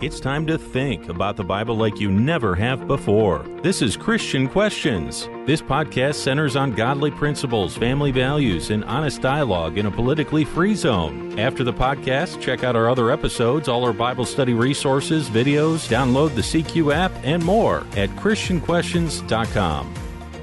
It's time to think about the Bible like you never have before. This is Christian Questions. This podcast centers on godly principles, family values, and honest dialogue in a politically free zone. After the podcast, check out our other episodes, all our Bible study resources, videos, download the CQ app, and more at ChristianQuestions.com.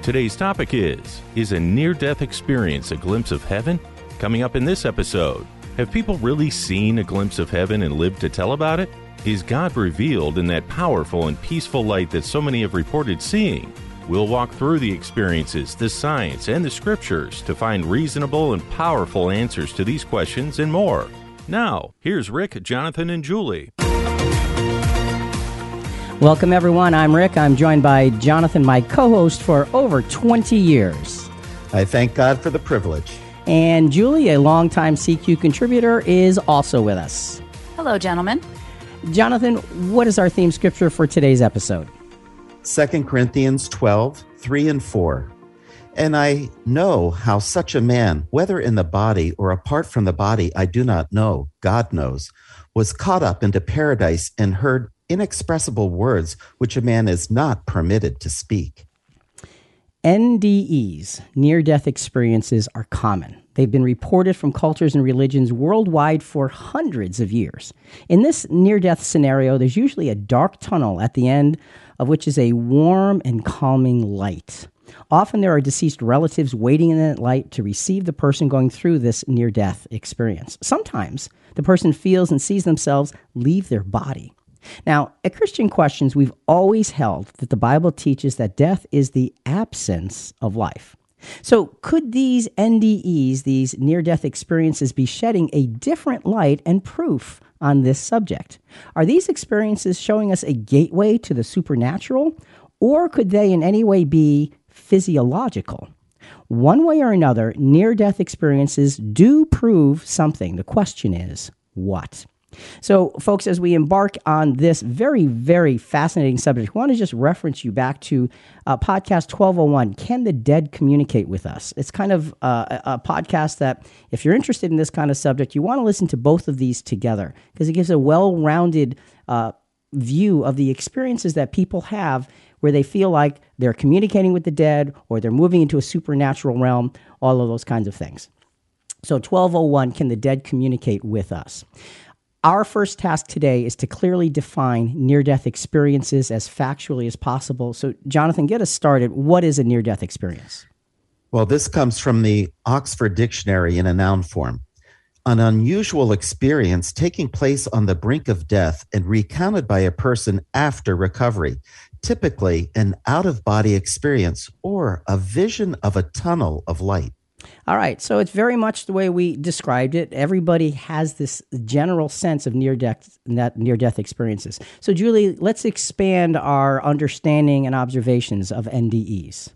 Today's topic is a near-death experience a glimpse of heaven? Coming up in this episode, have people really seen a glimpse of heaven and lived to tell about it? Is God revealed in that powerful and peaceful light that so many have reported seeing? We'll walk through the experiences, the science, and the scriptures to find reasonable and powerful answers to these questions and more. Now, here's Rick, Jonathan, and Julie. Welcome, everyone. I'm Rick. I'm joined by Jonathan, my co-host, for over 20 years. I thank God for the privilege. And Julie, a longtime CQ contributor, is also with us. Hello, gentlemen. Jonathan, what is our theme scripture for today's episode? 2 Corinthians 12, 3 and 4. And I know how such a man, whether in the body or apart from the body, I do not know, God knows, was caught up into paradise and heard inexpressible words which a man is not permitted to speak. NDEs, near-death experiences, are common. They've been reported from cultures and religions worldwide for hundreds of years. In this near-death scenario, there's usually a dark tunnel at the end of which is a warm and calming light. Often there are deceased relatives waiting in that light to receive the person going through this near-death experience. Sometimes the person feels and sees themselves leave their body. Now, at Christian Questions, we've always held that the Bible teaches that death is the absence of life. So could these NDEs, these near-death experiences, be shedding a different light and proof on this subject? Are these experiences showing us a gateway to the supernatural, or could they in any way be physiological? One way or another, near-death experiences do prove something. The question is, what? So, folks, as we embark on this very, very fascinating subject, I want to just reference you back to podcast 1201, Can the Dead Communicate with Us? It's kind of a podcast that, if you're interested in this kind of subject, you want to listen to both of these together because it gives a well-rounded view of the experiences that people have where they feel like they're communicating with the dead or they're moving into a supernatural realm, all of those kinds of things. So, 1201, Can the Dead Communicate with Us? Our first task today is to clearly define near-death experiences as factually as possible. So, Jonathan, get us started. What is a near-death experience? Well, this comes from the Oxford Dictionary in a noun form. An unusual experience taking place on the brink of death and recounted by a person after recovery, typically an out-of-body experience or a vision of a tunnel of light. All right, so it's very much the way we described it. Everybody has this general sense of near-death experiences. So, Julie, let's expand our understanding and observations of NDEs.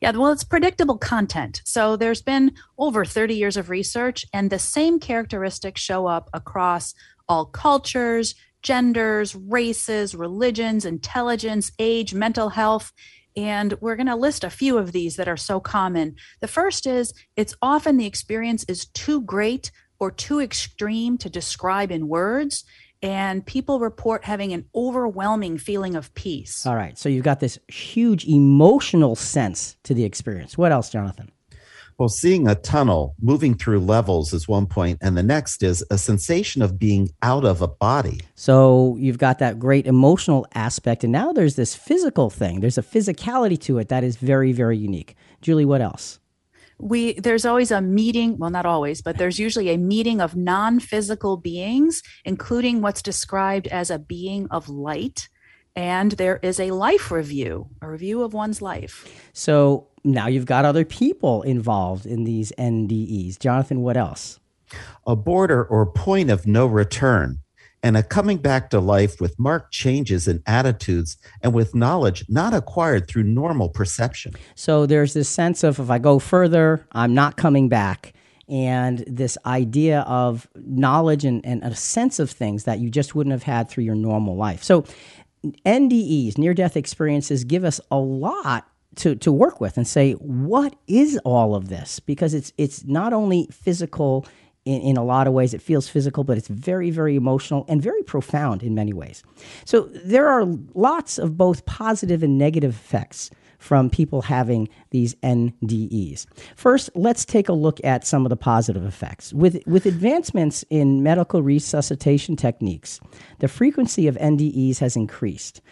Yeah, well, it's predictable content. So there's been over 30 years of research, and the same characteristics show up across all cultures, genders, races, religions, intelligence, age, mental health. And we're going to list a few of these that are so common. The first is, it's often the experience is too great or too extreme to describe in words, and people report having an overwhelming feeling of peace. All right, so you've got this huge emotional sense to the experience. What else, Jonathan? Well, seeing a tunnel moving through levels is one point, and the next is a sensation of being out of a body. So you've got that great emotional aspect, and now there's this physical thing. There's a physicality to it that is very, very unique. Julie, what else? There's always a meeting, well, not always, but there's usually a meeting of non-physical beings, including what's described as a being of light, and there is a life review, a review of one's life. So now you've got other people involved in these NDEs. Jonathan, what else? A border or point of no return, and a coming back to life with marked changes in attitudes and with knowledge not acquired through normal perception. So there's this sense of, if I go further, I'm not coming back, and this idea of knowledge and a sense of things that you just wouldn't have had through your normal life. So NDEs, near-death experiences, give us a lot to work with and say, what is all of this? Because it's not only physical in a lot of ways. It feels physical, but it's very, very emotional and very profound in many ways. So there are lots of both positive and negative effects from people having these NDEs. First, let's take a look at some of the positive effects. With advancements in medical resuscitation techniques, the frequency of NDEs has increased.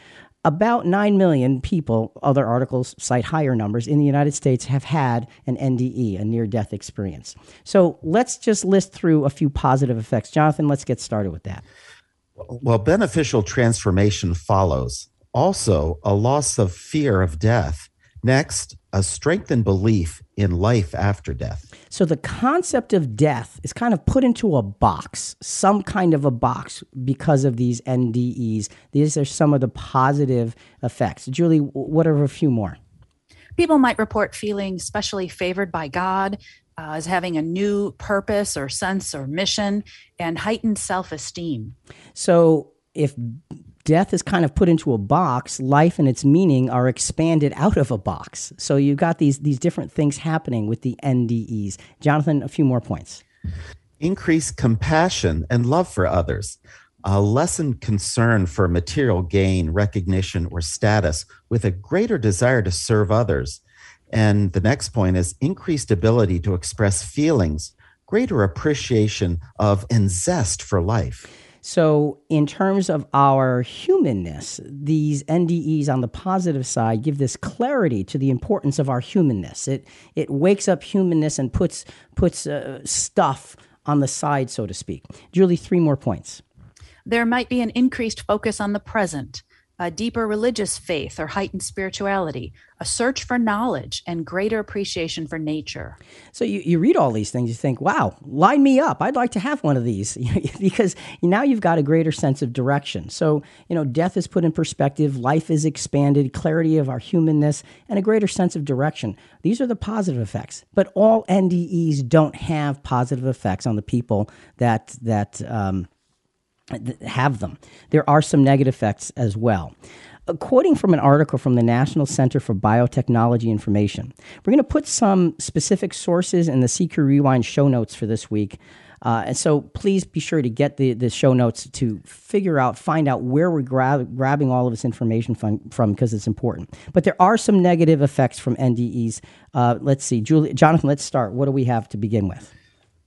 About 9 million people, other articles cite higher numbers, in the United States have had an NDE, a near-death experience. So let's just list through a few positive effects. Jonathan, let's get started with that. Well, beneficial transformation follows. Also, a loss of fear of death. Next, a strengthened belief in life after death. So the concept of death is kind of put into a box, some kind of a box, because of these NDEs. These are some of the positive effects. Julie, what are a few more? People might report feeling specially favored by God, as having a new purpose or sense or mission, and heightened self-esteem. So if death is kind of put into a box, life and its meaning are expanded out of a box. So you've got these different things happening with the NDEs. Jonathan, a few more points. Increased compassion and love for others. A lessened concern for material gain, recognition, or status, with a greater desire to serve others. And the next point is increased ability to express feelings, greater appreciation of and zest for life. So in terms of our humanness, these NDEs on the positive side give this clarity to the importance of our humanness. It wakes up humanness and puts stuff on the side, so to speak. Julie, three more points. There might be an increased focus on the present, a deeper religious faith or heightened spirituality, a search for knowledge, and greater appreciation for nature. So you read all these things, you think, wow, line me up. I'd like to have one of these because now you've got a greater sense of direction. So, death is put in perspective, life is expanded, clarity of our humanness, and a greater sense of direction. These are the positive effects. But all NDEs don't have positive effects on the people that have them. There are some negative effects as well. Quoting from an article from the National Center for Biotechnology Information, we're going to put some specific sources in the CQ Rewind show notes for this week. And so please be sure to get the show notes to find out where we're grabbing all of this information from because it's important. But there are some negative effects from NDEs. Let's see. Jonathan, let's start. What do we have to begin with?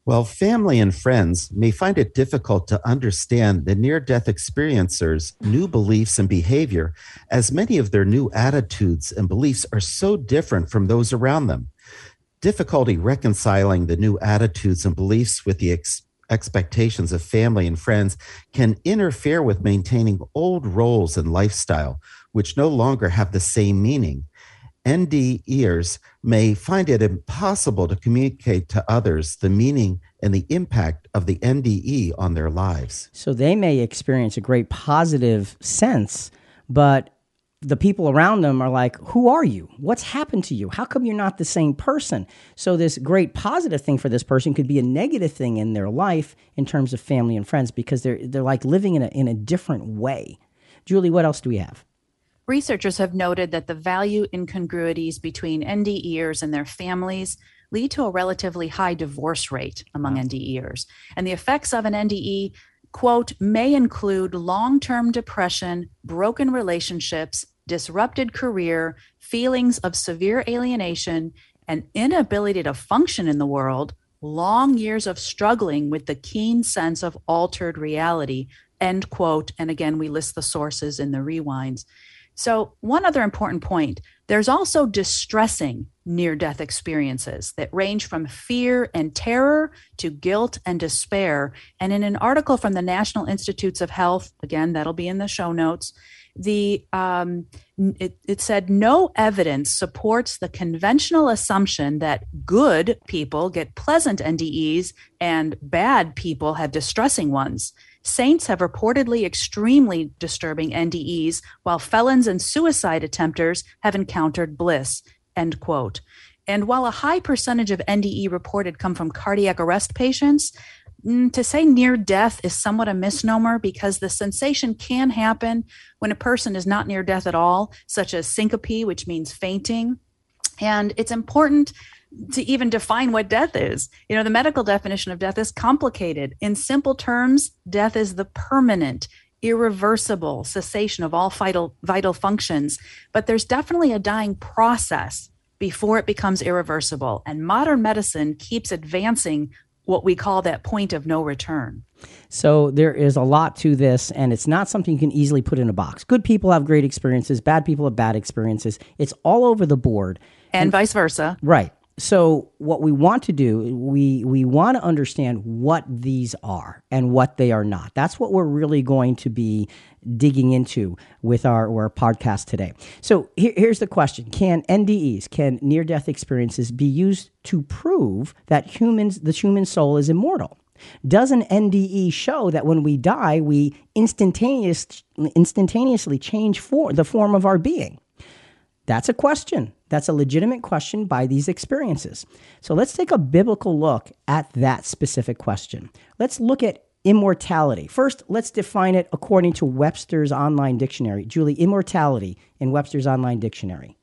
Well, family and friends may find it difficult to understand the near-death experiencers' new beliefs and behavior, as many of their new attitudes and beliefs are so different from those around them. Difficulty reconciling the new attitudes and beliefs with the expectations of family and friends can interfere with maintaining old roles and lifestyle, which no longer have the same meaning. NDEers may find it impossible to communicate to others the meaning and the impact of the NDE on their lives. So they may experience a great positive sense, but the people around them are like, who are you? What's happened to you? How come you're not the same person? So this great positive thing for this person could be a negative thing in their life in terms of family and friends because they're like living in a different way. Julie, what else do we have? Researchers have noted that the value incongruities between NDEers and their families lead to a relatively high divorce rate among NDEers. And the effects of an NDE, quote, may include long-term depression, broken relationships, disrupted career, feelings of severe alienation, and inability to function in the world, long years of struggling with the keen sense of altered reality, end quote. And again, we list the sources in the rewinds. So one other important point, there's also distressing near-death experiences that range from fear and terror to guilt and despair. And in an article from the National Institutes of Health, again, that'll be in the show notes, it said no evidence supports the conventional assumption that good people get pleasant NDEs and bad people have distressing ones. Saints have reportedly extremely disturbing NDEs, while felons and suicide attempters have encountered bliss, end quote. And while a high percentage of NDE reported come from cardiac arrest patients, to say near death is somewhat a misnomer because the sensation can happen when a person is not near death at all, such as syncope, which means fainting, And it's important to even define what death is. You know, the medical definition of death is complicated. In simple terms, death is the permanent, irreversible cessation of all vital functions. But there's definitely a dying process before it becomes irreversible. And modern medicine keeps advancing what we call that point of no return. So there is a lot to this, and it's not something you can easily put in a box. Good people have great experiences. Bad people have bad experiences. It's all over the board. And vice versa. Right. So what we want to do, we want to understand what these are and what they are not. That's what we're really going to be digging into with our podcast today. So here's the question. Can NDEs, can near-death experiences be used to prove that the human soul is immortal? Does an NDE show that when we die, we instantaneously change the form of our being? That's a question. That's a legitimate question by these experiences. So let's take a biblical look at that specific question. Let's look at immortality. First, let's define it according to Webster's Online Dictionary. Julie, immortality in Webster's Online Dictionary.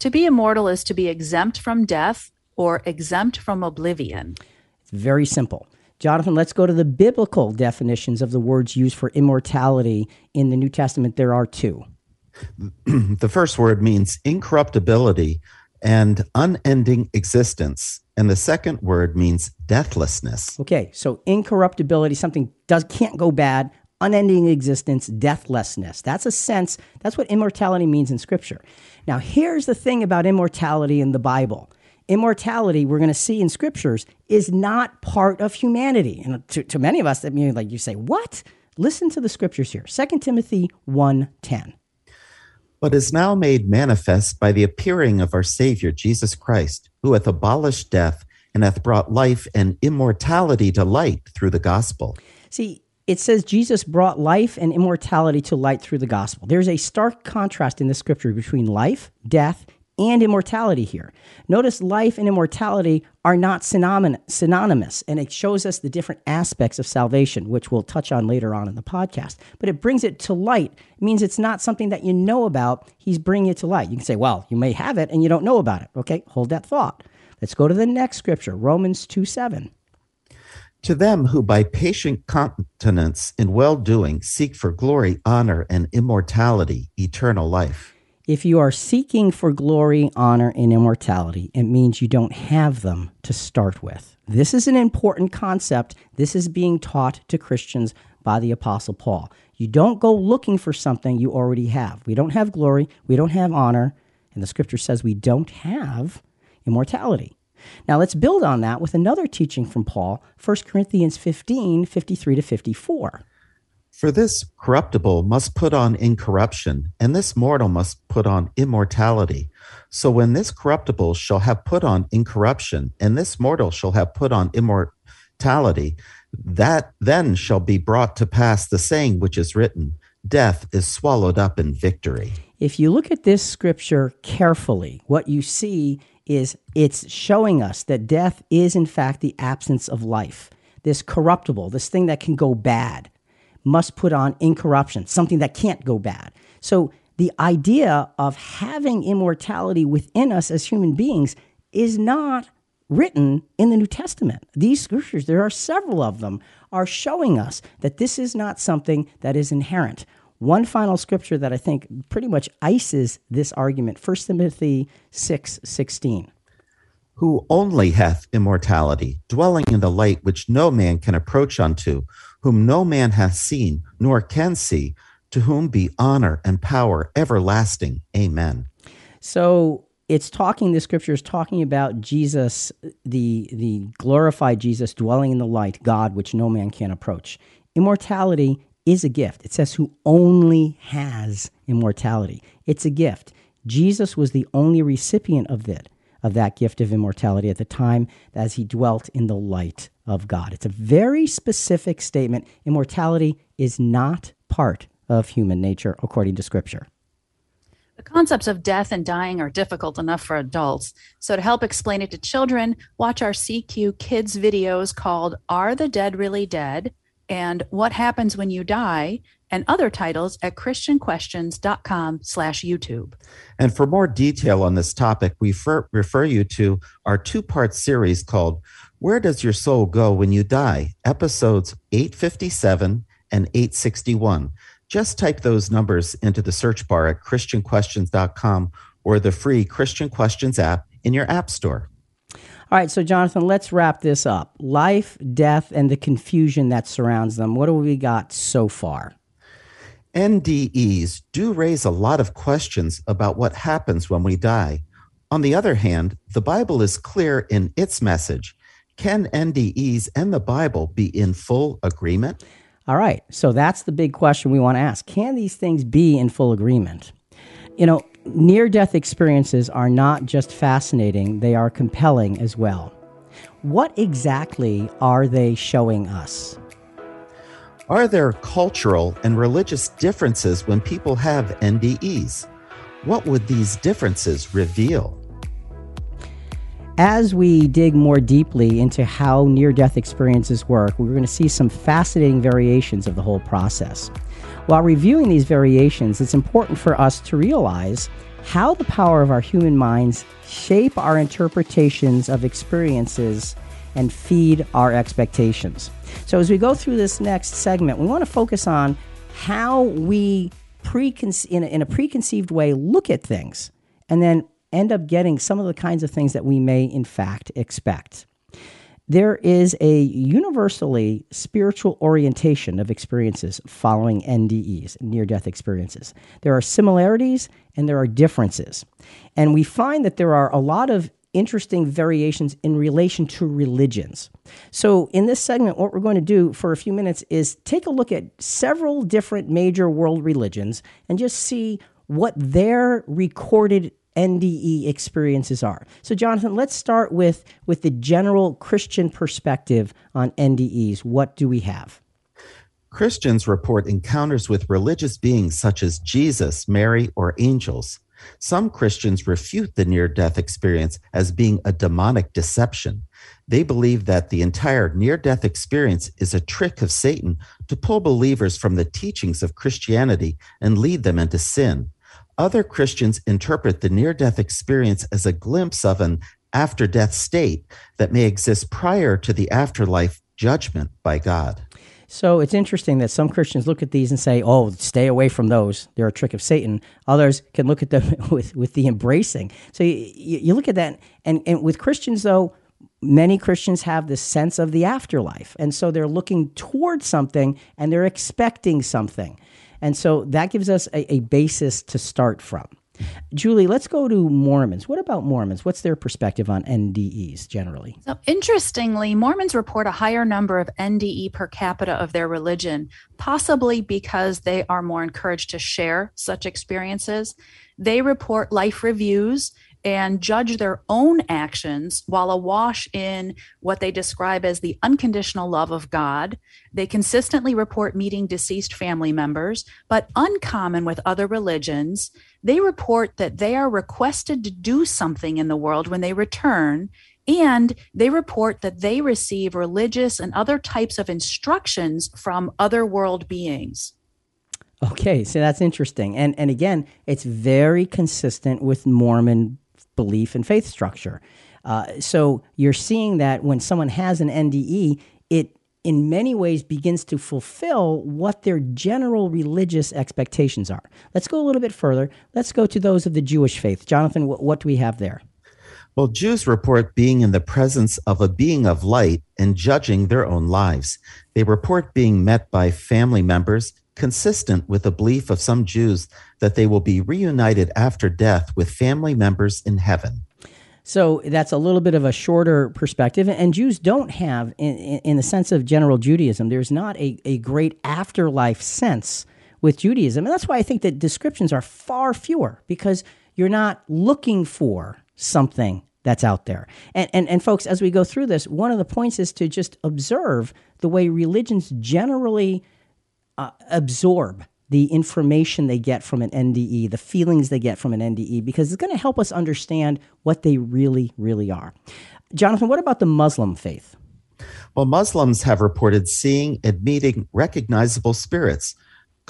To be immortal is to be exempt from death or exempt from oblivion. It's very simple. Jonathan, let's go to the biblical definitions of the words used for immortality in the New Testament. There are two. The first word means incorruptibility and unending existence. And the second word means deathlessness. Okay, so incorruptibility, something can't go bad, unending existence, deathlessness. That's a sense, that's what immortality means in Scripture. Now, here's the thing about immortality in the Bible. Immortality, we're going to see in Scriptures, is not part of humanity. And to many of us, I mean, like you say, what? Listen to the Scriptures here. 2 Timothy 1:10. But is now made manifest by the appearing of our Savior, Jesus Christ, who hath abolished death and hath brought life and immortality to light through the gospel. See, it says Jesus brought life and immortality to light through the gospel. There's a stark contrast in the Scripture between life, death, and immortality here. Notice life and immortality are not synonymous, and it shows us the different aspects of salvation, which we'll touch on later on in the podcast. But it brings it to light. It means it's not something that you know about. He's bringing it to light. You can say, well, you may have it, and you don't know about it. Okay, hold that thought. Let's go to the next scripture, Romans 2:7. To them who by patient continence in well-doing seek for glory, honor, and immortality, eternal life. If you are seeking for glory, honor, and immortality, it means you don't have them to start with. This is an important concept. This is being taught to Christians by the Apostle Paul. You don't go looking for something you already have. We don't have glory. We don't have honor. And the Scripture says we don't have immortality. Now let's build on that with another teaching from Paul, 1 Corinthians 15:53-54. For this corruptible must put on incorruption, and this mortal must put on immortality. So when this corruptible shall have put on incorruption, and this mortal shall have put on immortality, that then shall be brought to pass the saying which is written, death is swallowed up in victory. If you look at this scripture carefully, what you see is it's showing us that death is in fact the absence of life. This corruptible, this thing that can go bad, must put on incorruption, something that can't go bad. So the idea of having immortality within us as human beings is not written in the New Testament. These scriptures, there are several of them, are showing us that this is not something that is inherent. One final scripture that I think pretty much ices this argument, 1 Timothy 6:16. Who only hath immortality, dwelling in the light which no man can approach unto, whom no man hath seen, nor can see, to whom be honor and power everlasting. Amen. So the scripture is talking about Jesus, the glorified Jesus dwelling in the light, God, which no man can approach. Immortality is a gift. It says who only has immortality. It's a gift. Jesus was the only recipient of that gift of immortality at the time as he dwelt in the light of God. It's a very specific statement. Immortality is not part of human nature, according to Scripture. The concepts of death and dying are difficult enough for adults. So to help explain it to children, watch our CQ Kids videos called Are the Dead Really Dead? And What Happens When You Die? and other titles at ChristianQuestions.com/YouTube. And for more detail on this topic, we refer you to our two-part series called Where Does Your Soul Go When You Die? Episodes 857 and 861. Just type those numbers into the search bar at ChristianQuestions.com or the free Christian Questions app in your app store. All right, so Jonathan, let's wrap this up. Life, death, and the confusion that surrounds them. What do we got so far? NDEs do raise a lot of questions about what happens when we die. On the other hand, the Bible is clear in its message. Can NDEs and the Bible be in full agreement? All right, so that's the big question we want to ask. Can these things be in full agreement? You know, near-death experiences are not just fascinating, they are compelling as well. What exactly are they showing us? Are there cultural and religious differences when people have NDEs? What would these differences reveal? As we dig more deeply into how near-death experiences work, we're going to see some fascinating variations of the whole process. While reviewing these variations, it's important for us to realize how the power of our human minds shape our interpretations of experiences and feed our expectations. So as we go through this next segment, we want to focus on how we, in a preconceived way, look at things and then end up getting some of the kinds of things that we may, in fact, expect. There is a universally spiritual orientation of experiences following NDEs, near-death experiences. There are similarities and there are differences. And we find that there are a lot of interesting variations in relation to religions. So in this segment, what we're going to do for a few minutes is take a look at several different major world religions and just see what their recorded NDE experiences are. So, Jonathan, let's start with the general Christian perspective on NDEs. What do we have? Christians report encounters with religious beings such as Jesus, Mary, or angels. Some Christians refute the near-death experience as being a demonic deception. They believe that the entire near-death experience is a trick of Satan to pull believers from the teachings of Christianity and lead them into sin. Other Christians interpret the near-death experience as a glimpse of an after-death state that may exist prior to the afterlife judgment by God. So it's interesting that some Christians look at these and say, oh, stay away from those. They're a trick of Satan. Others can look at them with the embracing. So you look at that, and with Christians, though, many Christians have this sense of the afterlife. And so they're looking toward something, and they're expecting something. And so that gives us a basis to start from. Julie, let's go to Mormons. What about Mormons? What's their perspective on NDEs generally? So interestingly, Mormons report a higher number of NDE per capita of their religion, possibly because they are more encouraged to share such experiences. They report life reviews and judge their own actions while awash in what they describe as the unconditional love of God. They consistently report meeting deceased family members, but uncommon with other religions, they report that they are requested to do something in the world when they return, and they report that they receive religious and other types of instructions from other world beings. Okay, so that's interesting. And again, it's very consistent with Mormon belief and faith structure. So you're seeing that when someone has an NDE, it in many ways begins to fulfill what their general religious expectations are. Let's go a little bit further. Let's go to those of the Jewish faith. Jonathan, what do we have there? Well, Jews report being in the presence of a being of light and judging their own lives. They report being met by family members, consistent with the belief of some Jews that they will be reunited after death with family members in heaven. So that's a little bit of a shorter perspective. And Jews don't have, in the sense of general Judaism, there's not a great afterlife sense with Judaism. And that's why I think that descriptions are far fewer, because you're not looking for something that's out there. And folks, as we go through this, one of the points is to just observe the way religions generally absorb the information they get from an NDE, the feelings they get from an NDE, because it's going to help us understand what they really, really are. Jonathan, what about the Muslim faith? Well, Muslims have reported seeing, admitting recognizable spirits.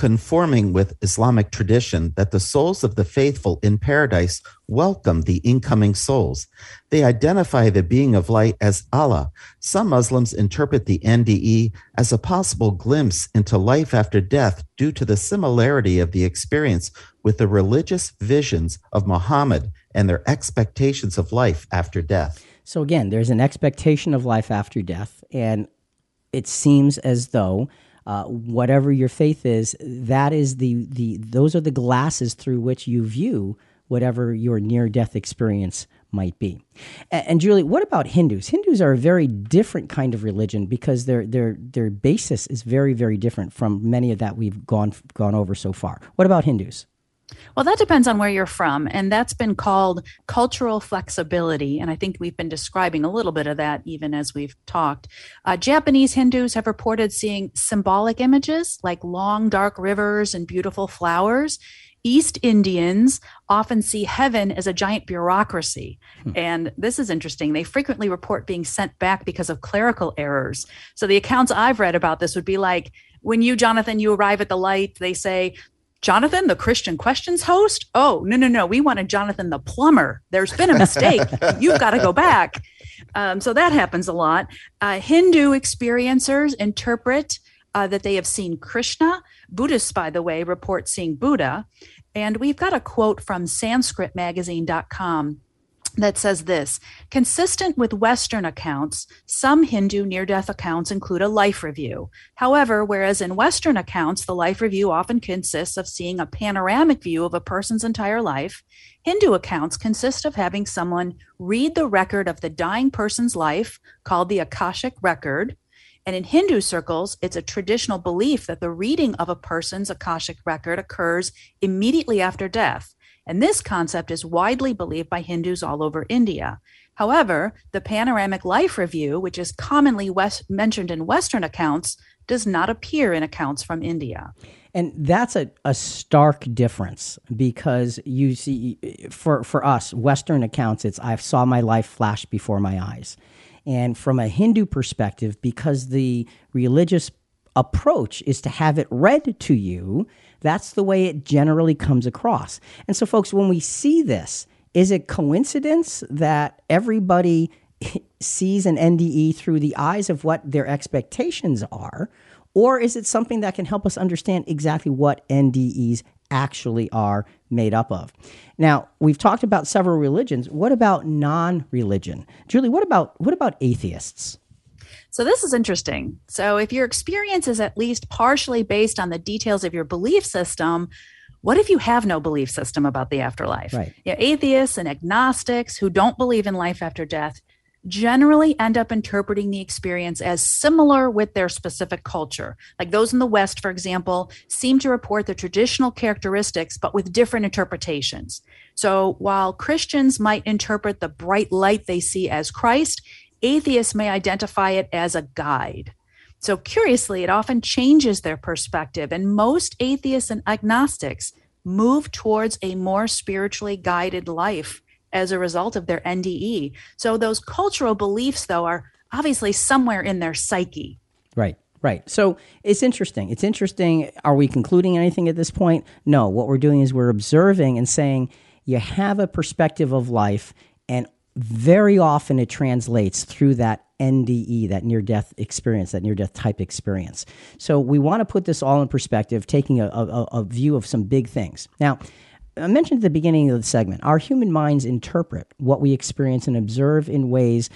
conforming with Islamic tradition that the souls of the faithful in paradise welcome the incoming souls. They identify the being of light as Allah. Some Muslims interpret the NDE as a possible glimpse into life after death due to the similarity of the experience with the religious visions of Muhammad and their expectations of life after death. So again, there's an expectation of life after death, and it seems as though whatever your faith is, that is those are the glasses through which you view whatever your near-death experience might be. And Julie, what about Hindus? Hindus are a very different kind of religion because their basis is very, very different from many of that we've gone over so far. What about Hindus? Well, that depends on where you're from, and that's been called cultural flexibility, and I think we've been describing a little bit of that even as we've talked. Japanese Hindus have reported seeing symbolic images like long, dark rivers and beautiful flowers. East Indians often see heaven as a giant bureaucracy. And this is interesting. They frequently report being sent back because of clerical errors. So the accounts I've read about this would be like, when you, Jonathan, you arrive at the light, they say, Jonathan, the Christian Questions host? Oh, no. We wanted Jonathan the plumber. There's been a mistake. You've got to go back. So that happens a lot. Hindu experiencers interpret that they have seen Krishna. Buddhists, by the way, report seeing Buddha. And we've got a quote from SanskritMagazine.com that says this: consistent with Western accounts, some Hindu near-death accounts include a life review. However, whereas in Western accounts, the life review often consists of seeing a panoramic view of a person's entire life, Hindu accounts consist of having someone read the record of the dying person's life, called the Akashic Record. And in Hindu circles, it's a traditional belief that the reading of a person's Akashic Record occurs immediately after death. And this concept is widely believed by Hindus all over India. However, the panoramic life review, which is commonly mentioned in Western accounts, does not appear in accounts from India. And that's a stark difference, because you see, for us, Western accounts, it's I saw my life flash before my eyes. And from a Hindu perspective, because the religious approach is to have it read to you, that's the way it generally comes across. And so, folks, when we see this, is it coincidence that everybody sees an NDE through the eyes of what their expectations are, or is it something that can help us understand exactly what NDEs actually are made up of? Now, we've talked about several religions. What about non-religion? Julie, what about atheists? So this is interesting. So if your experience is at least partially based on the details of your belief system, what if you have no belief system about the afterlife? Right. You know, atheists and agnostics who don't believe in life after death generally end up interpreting the experience as similar with their specific culture. Like those in the West, for example, seem to report the traditional characteristics, but with different interpretations. So while Christians might interpret the bright light they see as Christ, atheists may identify it as a guide. So curiously, it often changes their perspective, and most atheists and agnostics move towards a more spiritually guided life as a result of their NDE. So those cultural beliefs, though, are obviously somewhere in their psyche. Right. So it's interesting. Are we concluding anything at this point? No. What we're doing is we're observing and saying you have a perspective of life, and very often it translates through that NDE, that near-death experience, that near-death type experience. So we want to put this all in perspective, taking a view of some big things. Now, I mentioned at the beginning of the segment, our human minds interpret what we experience and observe in ways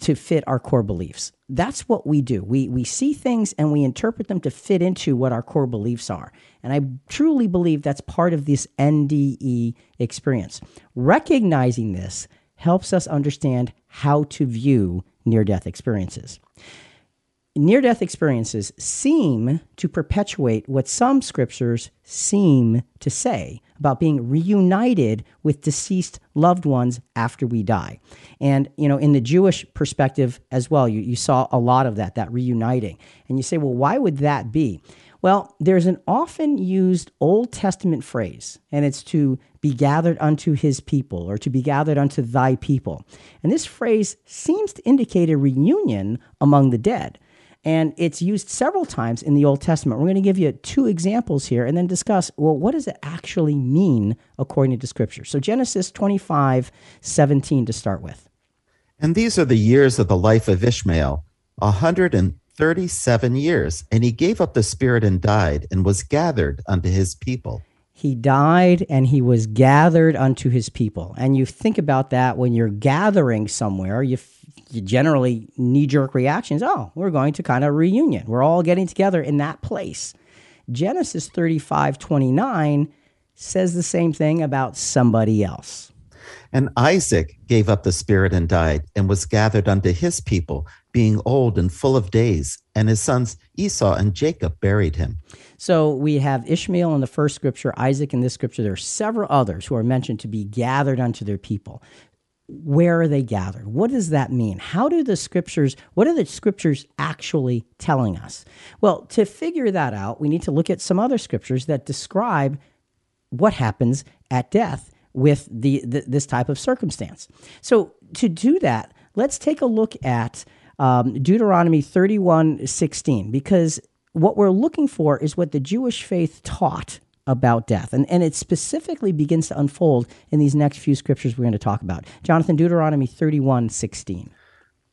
to fit our core beliefs. That's what we do. We see things and we interpret them to fit into what our core beliefs are. And I truly believe that's part of this NDE experience. Recognizing this helps us understand how to view near-death experiences. Near-death experiences seem to perpetuate what some scriptures seem to say about being reunited with deceased loved ones after we die. And, you know, in the Jewish perspective as well, you saw a lot of that reuniting. And you say, well, why would that be? Well, there's an often used Old Testament phrase, and it's to be gathered unto his people, or to be gathered unto thy people. And this phrase seems to indicate a reunion among the dead. And it's used several times in the Old Testament. We're going to give you two examples here and then discuss, well, what does it actually mean according to Scripture? So Genesis 25:17 to start with. And these are the years of the life of Ishmael, 137 years. And he gave up the spirit and died and was gathered unto his people. He died and he was gathered unto his people. And you think about that when you're gathering somewhere, you generally knee-jerk reactions. Oh, we're going to kind of reunion. We're all getting together in that place. Genesis 35:29 says the same thing about somebody else. And Isaac gave up the spirit and died and was gathered unto his people, being old and full of days, and his sons Esau and Jacob buried him. So we have Ishmael in the first scripture, Isaac in this scripture. There are several others who are mentioned to be gathered unto their people. Where are they gathered? What does that mean? What are the scriptures actually telling us? Well, to figure that out, we need to look at some other scriptures that describe what happens at death with this type of circumstance. So to do that, let's take a look at Deuteronomy 31:16, because what we're looking for is what the Jewish faith taught about death. And it specifically begins to unfold in these next few scriptures we're going to talk about. Jonathan, Deuteronomy 31:16.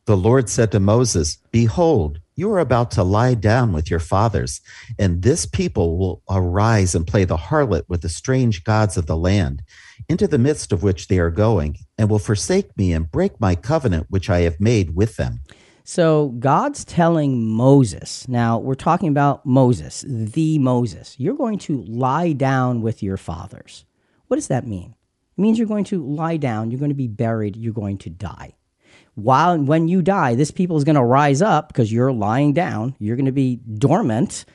The Lord said to Moses, Behold, you are about to lie down with your fathers, and this people will arise and play the harlot with the strange gods of the land, into the midst of which they are going, and will forsake me and break my covenant which I have made with them. So God's telling Moses, now we're talking about Moses, the Moses, you're going to lie down with your fathers. What does that mean? It means you're going to lie down, you're going to be buried, you're going to die. When you die, this people is going to rise up because you're lying down, you're going to be dormant,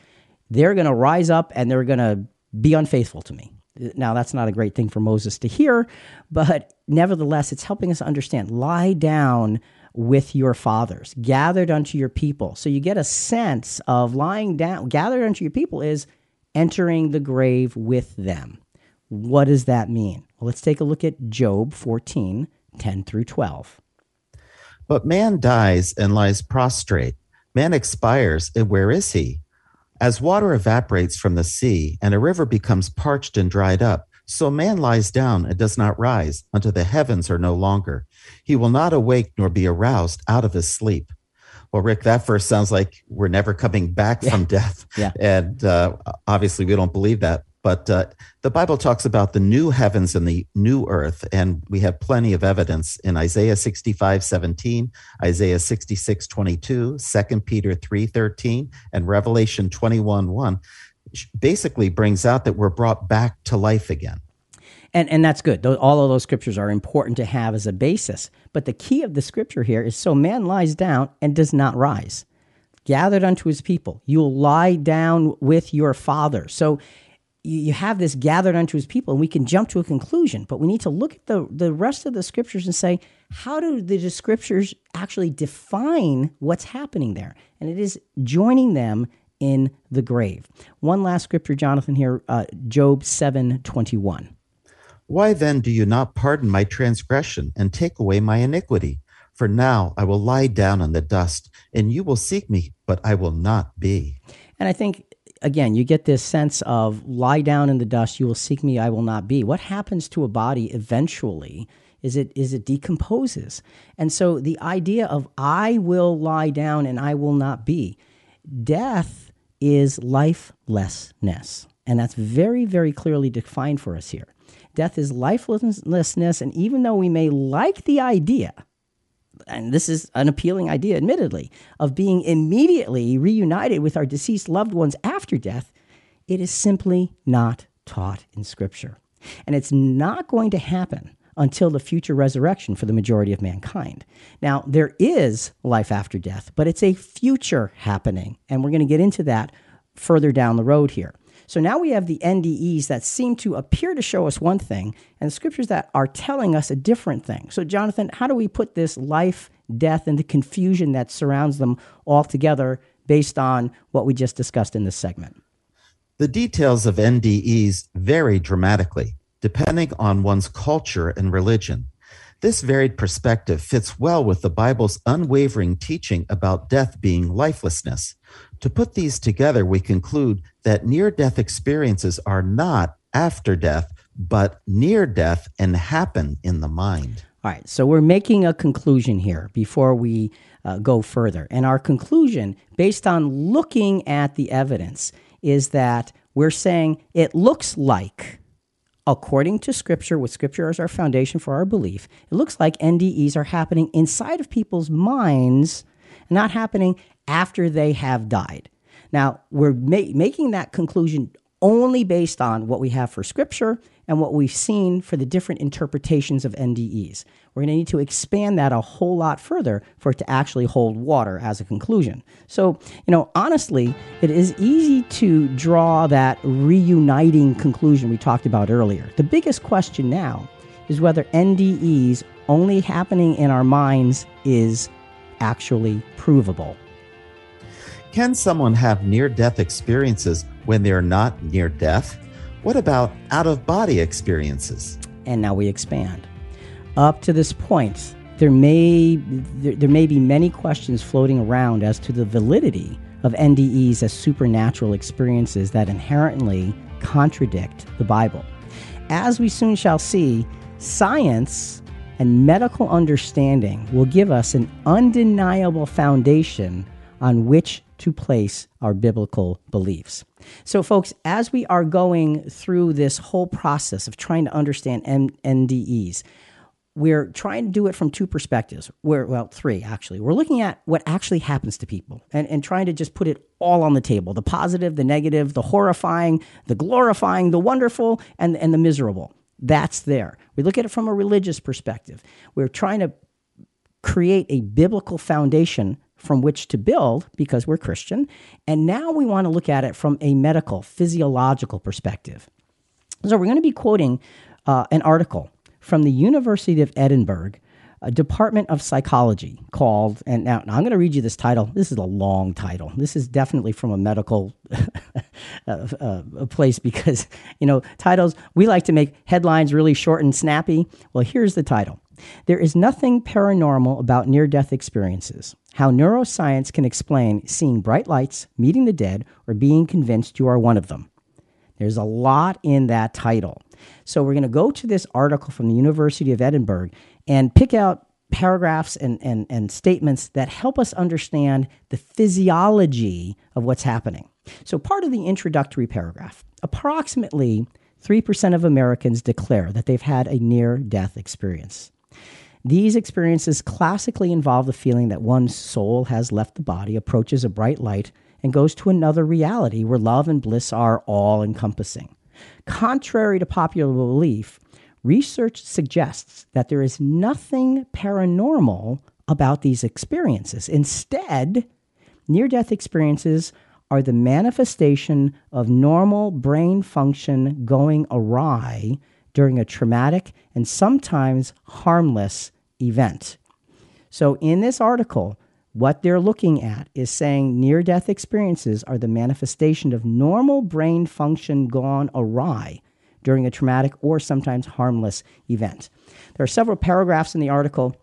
they're going to rise up and they're going to be unfaithful to me. Now, that's not a great thing for Moses to hear, but nevertheless, it's helping us understand, lie down with your fathers, gathered unto your people. So you get a sense of lying down, gathered unto your people is entering the grave with them. What does that mean? Well, let's take a look at Job 14:10 through 12. But man dies and lies prostrate. Man expires, and where is he? As water evaporates from the sea, and a river becomes parched and dried up, so man lies down and does not rise until the heavens are no longer. He will not awake nor be aroused out of his sleep. Well, Rick, that verse sounds like we're never coming back from death. Yeah. And obviously we don't believe that. But the Bible talks about the new heavens and the new earth. And we have plenty of evidence in Isaiah 65:17, Isaiah 66:22, 2 Peter 3:13, and Revelation 21:1. Basically brings out that we're brought back to life again. And that's good. All of those scriptures are important to have as a basis. But the key of the scripture here is, so man lies down and does not rise. Gathered unto his people. You'll lie down with your father. So you have this gathered unto his people, and we can jump to a conclusion. But we need to look at the rest of the scriptures and say, how do the scriptures actually define what's happening there? And it is joining them in the grave. One last scripture, Jonathan, here, Job 7:21. Why then do you not pardon my transgression and take away my iniquity? For now I will lie down in the dust, and you will seek me, but I will not be. And I think, again, you get this sense of lie down in the dust, you will seek me, I will not be. What happens to a body eventually is it decomposes. And so the idea of I will lie down and I will not be. Death is lifelessness, and that's very, very clearly defined for us here. Death is lifelessness, and even though we may like the idea, and this is an appealing idea, admittedly, of being immediately reunited with our deceased loved ones after death, it is simply not taught in Scripture. And it's not going to happen until the future resurrection for the majority of mankind. Now, there is life after death, but it's a future happening, and we're going to get into that further down the road here. So now we have the NDEs that seem to appear to show us one thing, and the scriptures that are telling us a different thing. So, Jonathan, how do we put this life, death, and the confusion that surrounds them all together based on what we just discussed in this segment? The details of NDEs vary dramatically, depending on one's culture and religion. This varied perspective fits well with the Bible's unwavering teaching about death being lifelessness. To put these together, we conclude that near-death experiences are not after death, but near death and happen in the mind. All right, so we're making a conclusion here before we go further. And our conclusion, based on looking at the evidence, is that we're saying it looks like, according to Scripture, with Scripture as our foundation for our belief, it looks like NDEs are happening inside of people's minds, not happening after they have died. Now, we're making that conclusion only based on what we have for Scripture and what we've seen for the different interpretations of NDEs. We're going to need to expand that a whole lot further for it to actually hold water as a conclusion. So, honestly, it is easy to draw that reuniting conclusion we talked about earlier. The biggest question now is whether NDEs only happening in our minds is actually provable. Can someone have near-death experiences when they're not near death? What about out-of-body experiences? And now we expand. Up to this point, there may be many questions floating around as to the validity of NDEs as supernatural experiences that inherently contradict the Bible. As we soon shall see, science and medical understanding will give us an undeniable foundation on which to place our biblical beliefs. So folks, as we are going through this whole process of trying to understand NDEs, we're trying to do it from two perspectives. Three, actually. We're looking at what actually happens to people and trying to just put it all on the table, the positive, the negative, the horrifying, the glorifying, the wonderful, and the miserable. That's there. We look at it from a religious perspective. We're trying to create a biblical foundation from which to build because we're Christian. And now we want to look at it from a medical, physiological perspective. So we're going to be quoting an article from the University of Edinburgh, a Department of Psychology called, and now I'm going to read you this title. This is a long title. This is definitely from a medical place because, titles, we like to make headlines really short and snappy. Well, here's the title. There is nothing paranormal about near-death experiences. How neuroscience can explain seeing bright lights, meeting the dead, or being convinced you are one of them. There's a lot in that title. So we're going to go to this article from the University of Edinburgh and pick out paragraphs and statements that help us understand the physiology of what's happening. So part of the introductory paragraph, approximately 3% of Americans declare that they've had a near-death experience. These experiences classically involve the feeling that one's soul has left the body, approaches a bright light, and goes to another reality where love and bliss are all-encompassing. Contrary to popular belief, research suggests that there is nothing paranormal about these experiences. Instead, near-death experiences are the manifestation of normal brain function going awry during a traumatic and sometimes harmless event. So in this article, what they're looking at is saying near-death experiences are the manifestation of normal brain function gone awry during a traumatic or sometimes harmless event. There are several paragraphs in the article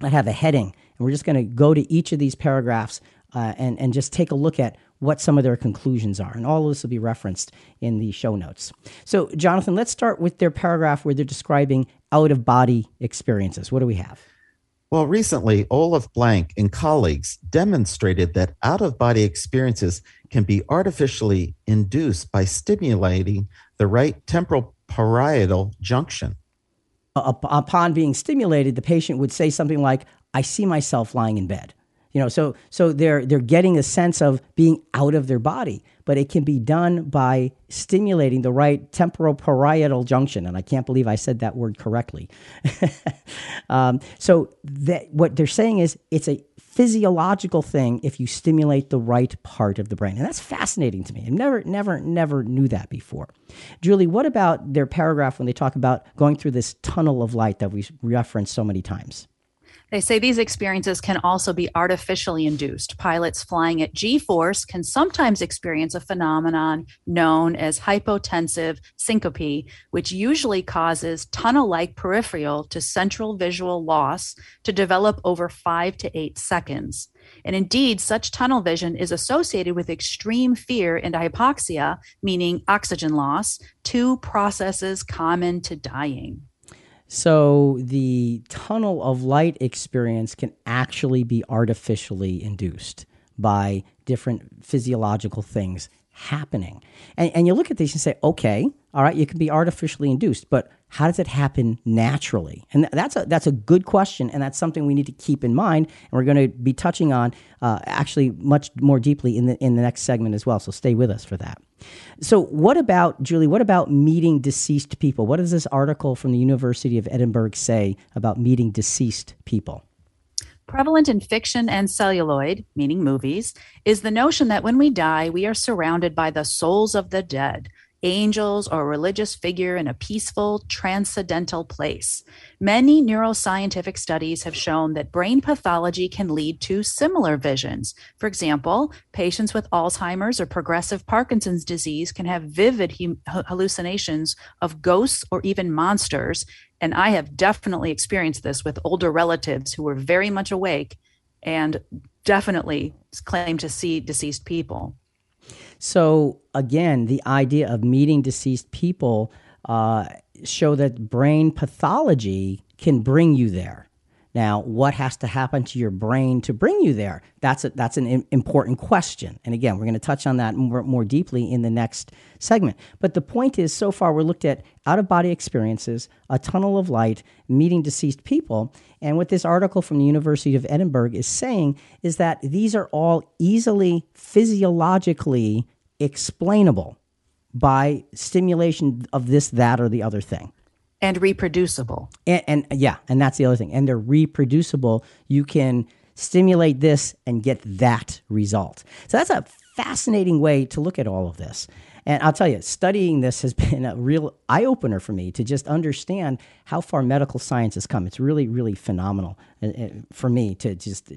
that have a heading, and we're just going to go to each of these paragraphs and just take a look at what some of their conclusions are. And all of this will be referenced in the show notes. So, Jonathan, let's start with their paragraph where they're describing out-of-body experiences. What do we have? Well, recently, Olaf Blank and colleagues demonstrated that out-of-body experiences can be artificially induced by stimulating the right temporal-parietal junction. Upon being stimulated, the patient would say something like, "I see myself lying in bed." So they're getting a sense of being out of their body, but it can be done by stimulating the right temporal-parietal junction. And I can't believe I said that word correctly. What they're saying is it's a physiological thing if you stimulate the right part of the brain. And that's fascinating to me. I never knew that before. Julie, what about their paragraph when they talk about going through this tunnel of light that we referenced so many times? They say these experiences can also be artificially induced. Pilots flying at G-force can sometimes experience a phenomenon known as hypotensive syncope, which usually causes tunnel-like peripheral to central visual loss to develop over 5 to 8 seconds. And indeed, such tunnel vision is associated with extreme fear and hypoxia, meaning oxygen loss, two processes common to dying. So the tunnel of light experience can actually be artificially induced by different physiological things happening. And you look at these and say, okay, all right, you can be artificially induced, but how does it happen naturally? And that's a good question, and that's something we need to keep in mind, and we're going to be touching on actually much more deeply in the next segment as well, so stay with us for that. So what about, Julie, what about meeting deceased people? What does this article from the University of Edinburgh say about meeting deceased people? Prevalent in fiction and celluloid, meaning movies, is the notion that when we die, we are surrounded by the souls of the dead, angels or religious figure in a peaceful, transcendental place. Many neuroscientific studies have shown that brain pathology can lead to similar visions. For example, patients with Alzheimer's or progressive Parkinson's disease can have vivid hallucinations of ghosts or even monsters. And I have definitely experienced this with older relatives who were very much awake and definitely claim to see deceased people. So again, the idea of meeting deceased people show that brain pathology can bring you there. Now, what has to happen to your brain to bring you there? That's an important question. And again, we're going to touch on that more deeply in the next segment. But the point is, so far, we're looked at out-of-body experiences, a tunnel of light, meeting deceased people. And what this article from the University of Edinburgh is saying is that these are all easily physiologically explainable by stimulation of this, that, or the other thing. And reproducible. And that's the other thing. And they're reproducible. You can stimulate this and get that result. So that's a fascinating way to look at all of this. And I'll tell you, studying this has been a real eye-opener for me to just understand how far medical science has come. It's really, really phenomenal for me to just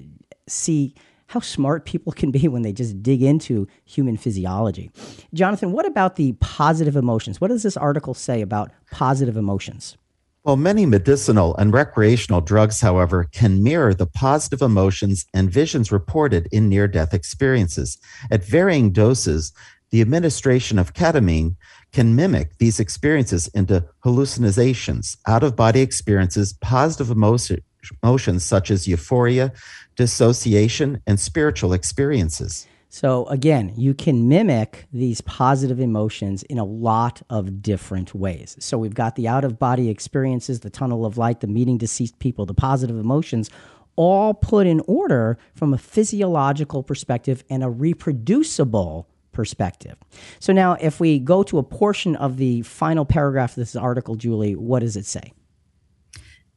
see how smart people can be when they just dig into human physiology. Jonathan, what about the positive emotions? What does this article say about positive emotions? Well, many medicinal and recreational drugs, however, can mirror the positive emotions and visions reported in near-death experiences. At varying doses, the administration of ketamine can mimic these experiences into hallucinations, out-of-body experiences, positive emotions such as euphoria, dissociation, and spiritual experiences. So again, you can mimic these positive emotions in a lot of different ways. So we've got the out-of-body experiences, the tunnel of light, the meeting deceased people, the positive emotions, all put in order from a physiological perspective and a reproducible perspective. So now if we go to a portion of the final paragraph of this article, Julie, what does it say?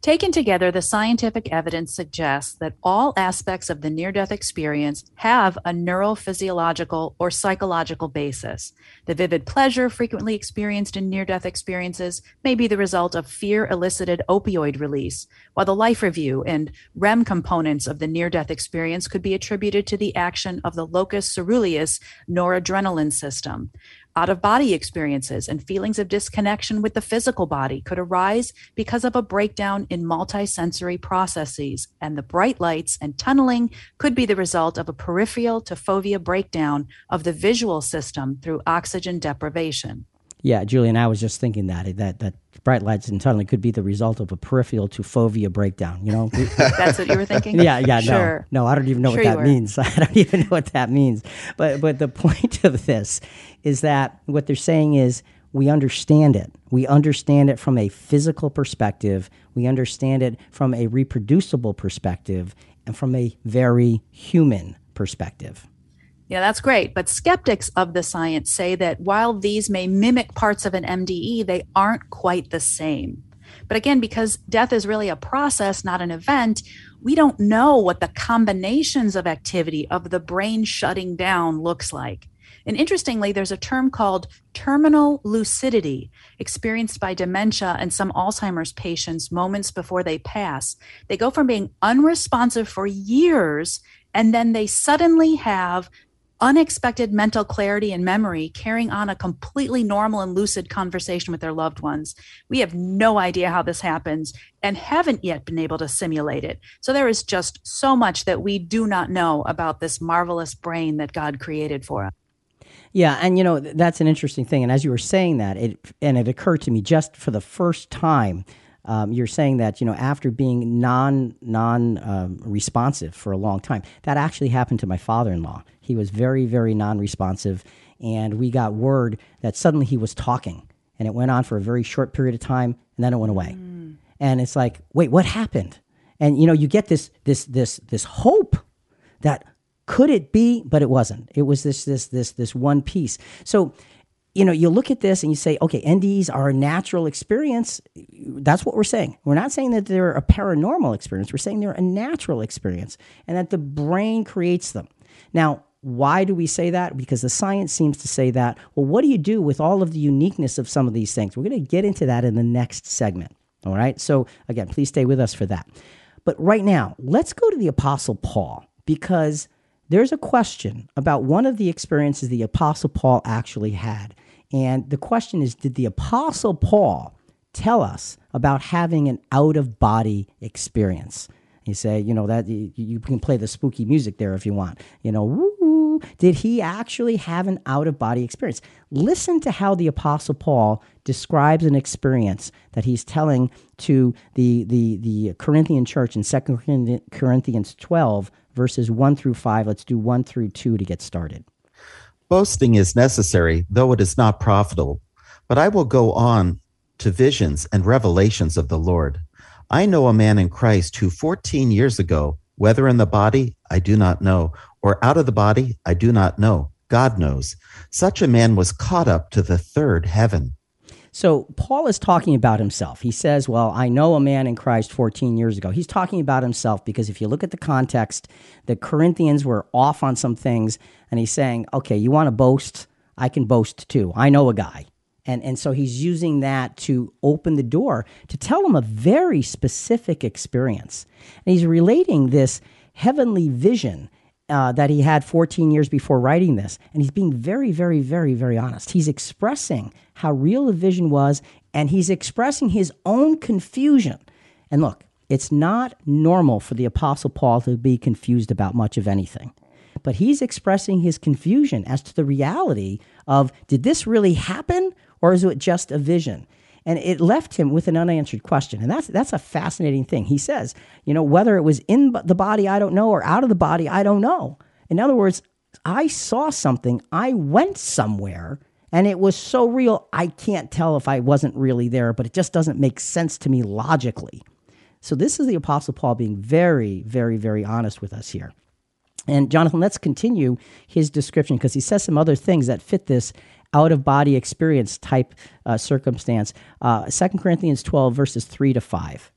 Taken together, the scientific evidence suggests that all aspects of the near-death experience have a neurophysiological or psychological basis. The vivid pleasure frequently experienced in near-death experiences may be the result of fear-elicited opioid release, while the life review and REM components of the near-death experience could be attributed to the action of the locus coeruleus noradrenaline system. Out-of-body experiences and feelings of disconnection with the physical body could arise because of a breakdown in multisensory processes, and the bright lights and tunneling could be the result of a peripheral to fovea breakdown of the visual system through oxygen deprivation. Yeah, Julian, I was just thinking that bright lights and tunneling could be the result of a peripheral to fovea breakdown, you know? That's what you were thinking? Yeah, sure. No, I don't even know what that means. But the point of this is that what they're saying is we understand it. We understand it from a physical perspective. We understand it from a reproducible perspective and from a very human perspective. Yeah, that's great. But skeptics of the science say that while these may mimic parts of an MDE, they aren't quite the same. But again, because death is really a process, not an event, we don't know what the combinations of activity of the brain shutting down looks like. And interestingly, there's a term called terminal lucidity experienced by dementia and some Alzheimer's patients moments before they pass. They go from being unresponsive for years, and then they suddenly have unexpected mental clarity and memory, carrying on a completely normal and lucid conversation with their loved ones. We have no idea how this happens and haven't yet been able to simulate it. So there is just so much that we do not know about this marvelous brain that God created for us. Yeah, and you know, that's an interesting thing. And as you were saying that, it occurred to me just for the first time, you're saying that, you know, after being non-responsive for a long time, that actually happened to my father-in-law. He was very, very non-responsive, and we got word that suddenly he was talking, and it went on for a very short period of time, and then it went away. Mm. And it's like, wait, what happened? And you know, you get this hope that could it be, but it wasn't. It was this one piece. So, you know, you look at this and you say, okay, NDEs are a natural experience. That's what we're saying. We're not saying that they're a paranormal experience. We're saying they're a natural experience and that the brain creates them. Now, why do we say that? Because the science seems to say that. Well, what do you do with all of the uniqueness of some of these things? We're going to get into that in the next segment. All right. So again, please stay with us for that. But right now, let's go to the Apostle Paul, because there's a question about one of the experiences the Apostle Paul actually had. And the question is, did the Apostle Paul tell us about having an out-of-body experience? You say, you know, that you can play the spooky music there if you want. You know, woo-hoo. Did he actually have an out-of-body experience? Listen to how the Apostle Paul describes an experience that he's telling to the Corinthian church in 2 Corinthians 12, verses 1 through 5. Let's do 1 through 2 to get started. Boasting is necessary, though it is not profitable. But I will go on to visions and revelations of the Lord. I know a man in Christ who 14 years ago, whether in the body, I do not know, or out of the body, I do not know. God knows. Such a man was caught up to the third heaven. So Paul is talking about himself. He says, well, I know a man in Christ 14 years ago. He's talking about himself because if you look at the context, the Corinthians were off on some things, and he's saying, okay, you want to boast? I can boast too. I know a guy. And so he's using that to open the door to tell them a very specific experience. And he's relating this heavenly vision that he had 14 years before writing this. And he's being very, very, very, very honest. He's expressing how real the vision was, and he's expressing his own confusion. And look, it's not normal for the Apostle Paul to be confused about much of anything. But he's expressing his confusion as to the reality of, did this really happen? Or is it just a vision? And it left him with an unanswered question. And that's a fascinating thing. He says, you know, whether it was in the body, I don't know, or out of the body, I don't know. In other words, I saw something, I went somewhere, and it was so real, I can't tell if I wasn't really there, but it just doesn't make sense to me logically. So this is the Apostle Paul being very, very, very honest with us here. And Jonathan, let's continue his description, because he says some other things that fit this out-of-body experience type circumstance. 2 Corinthians 12, verses 3 to 5.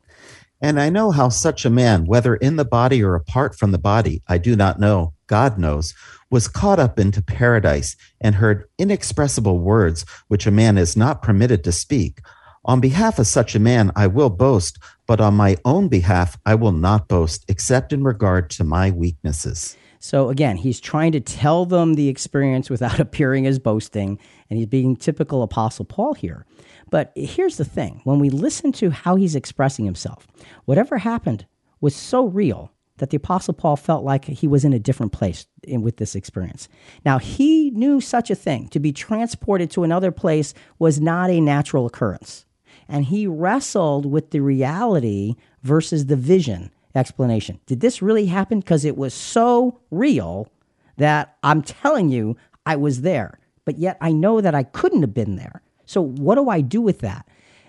And I know how such a man, whether in the body or apart from the body, I do not know, God knows, was caught up into paradise and heard inexpressible words which a man is not permitted to speak. On behalf of such a man, I will boast, but on my own behalf, I will not boast, except in regard to my weaknesses. So again, he's trying to tell them the experience without appearing as boasting, and he's being typical Apostle Paul here. But here's the thing. When we listen to how he's expressing himself, whatever happened was so real that the Apostle Paul felt like he was in a different place with this experience. Now, he knew such a thing, to be transported to another place, was not a natural occurrence. And he wrestled with the reality versus the vision explanation. Did this really happen? Because it was so real that I'm telling you I was there, but yet I know that I couldn't have been there. So what do I do with that?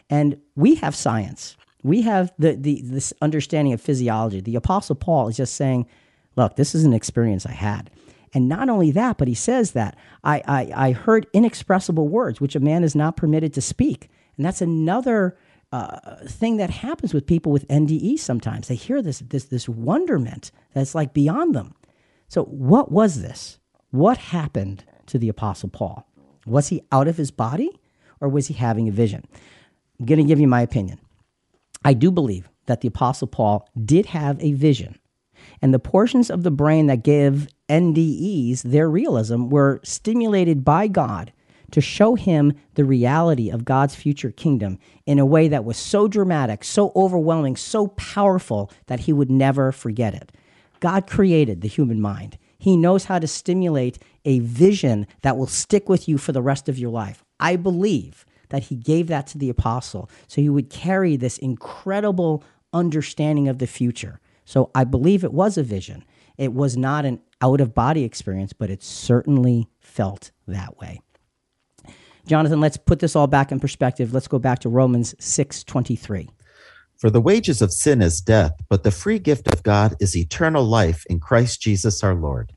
And we have science. We have this understanding of physiology. The Apostle Paul is just saying, look, this is an experience I had. And not only that, but he says that I heard inexpressible words, which a man is not permitted to speak. And that's another thing that happens with people with NDE sometimes. They hear this wonderment that's like beyond them. So what was this? What happened to the Apostle Paul. Was he out of his body, or was he having a vision? I'm going to give you my opinion. I do believe that the Apostle Paul did have a vision, and the portions of the brain that give NDEs their realism were stimulated by God to show him the reality of God's future kingdom in a way that was so dramatic, so overwhelming, so powerful that he would never forget it. God created the human mind. He knows how to stimulate a vision that will stick with you for the rest of your life. I believe that he gave that to the apostle so he would carry this incredible understanding of the future. So I believe it was a vision. It was not an out-of-body experience, but it certainly felt that way. Jonathan, let's put this all back in perspective. Let's go back to Romans 6:23. For the wages of sin is death, but the free gift of God is eternal life in Christ Jesus our Lord.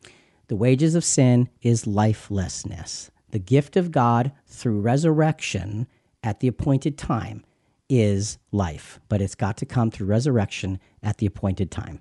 The wages of sin is lifelessness. The gift of God through resurrection at the appointed time is life, but it's got to come through resurrection at the appointed time.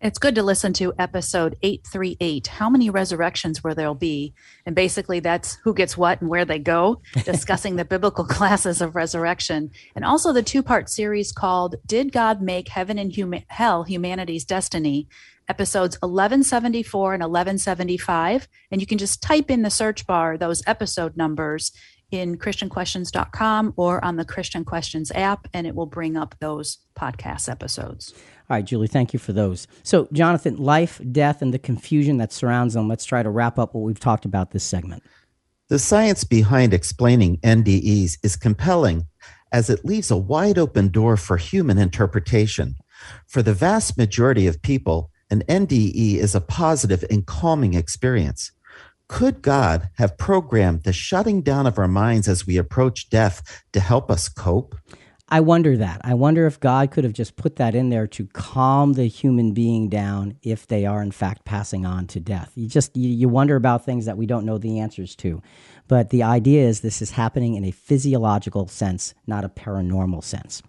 It's good to listen to episode 838, how many resurrections will there be? And basically that's who gets what and where they go, discussing the biblical classes of resurrection. And also the two-part series called, Did God Make Heaven and Hell Humanity's Destiny? Episodes 1174 and 1175. And you can just type in the search bar those episode numbers in ChristianQuestions.com or on the Christian Questions app, and it will bring up those podcast episodes. All right, Julie, thank you for those. So, Jonathan, life, death, and the confusion that surrounds them. Let's try to wrap up what we've talked about this segment. The science behind explaining NDEs is compelling as it leaves a wide open door for human interpretation. For the vast majority of people, an NDE is a positive and calming experience. Could God have programmed the shutting down of our minds as we approach death to help us cope? I wonder that. I wonder if God could have just put that in there to calm the human being down if they are, in fact, passing on to death. You wonder about things that we don't know the answers to. But the idea is this is happening in a physiological sense, not a paranormal sense.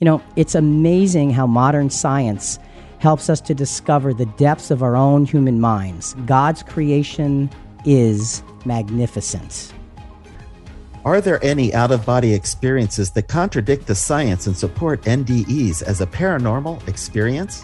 You know, it's amazing how modern science helps us to discover the depths of our own human minds. God's creation is magnificent. Are there any out-of-body experiences that contradict the science and support NDEs as a paranormal experience?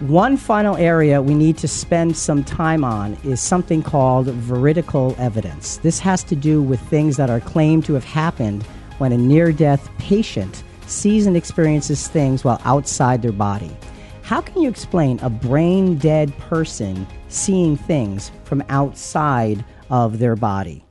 One final area we need to spend some time on is something called veridical evidence. This has to do with things that are claimed to have happened when a near-death patient sees and experiences things while outside their body. How can you explain a brain-dead person seeing things from outside of their body?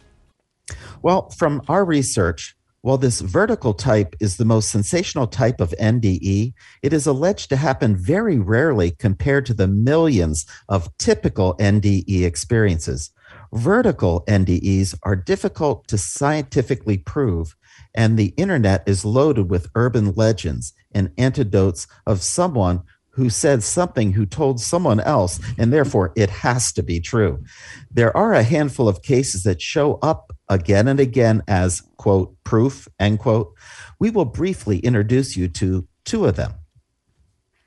Well, from our research, while this vertical type is the most sensational type of NDE, it is alleged to happen very rarely compared to the millions of typical NDE experiences. Vertical NDEs are difficult to scientifically prove, and the internet is loaded with urban legends and anecdotes of someone who said something, who told someone else, and therefore it has to be true. There are a handful of cases that show up again and again as, quote, proof, end quote. We will briefly introduce you to two of them.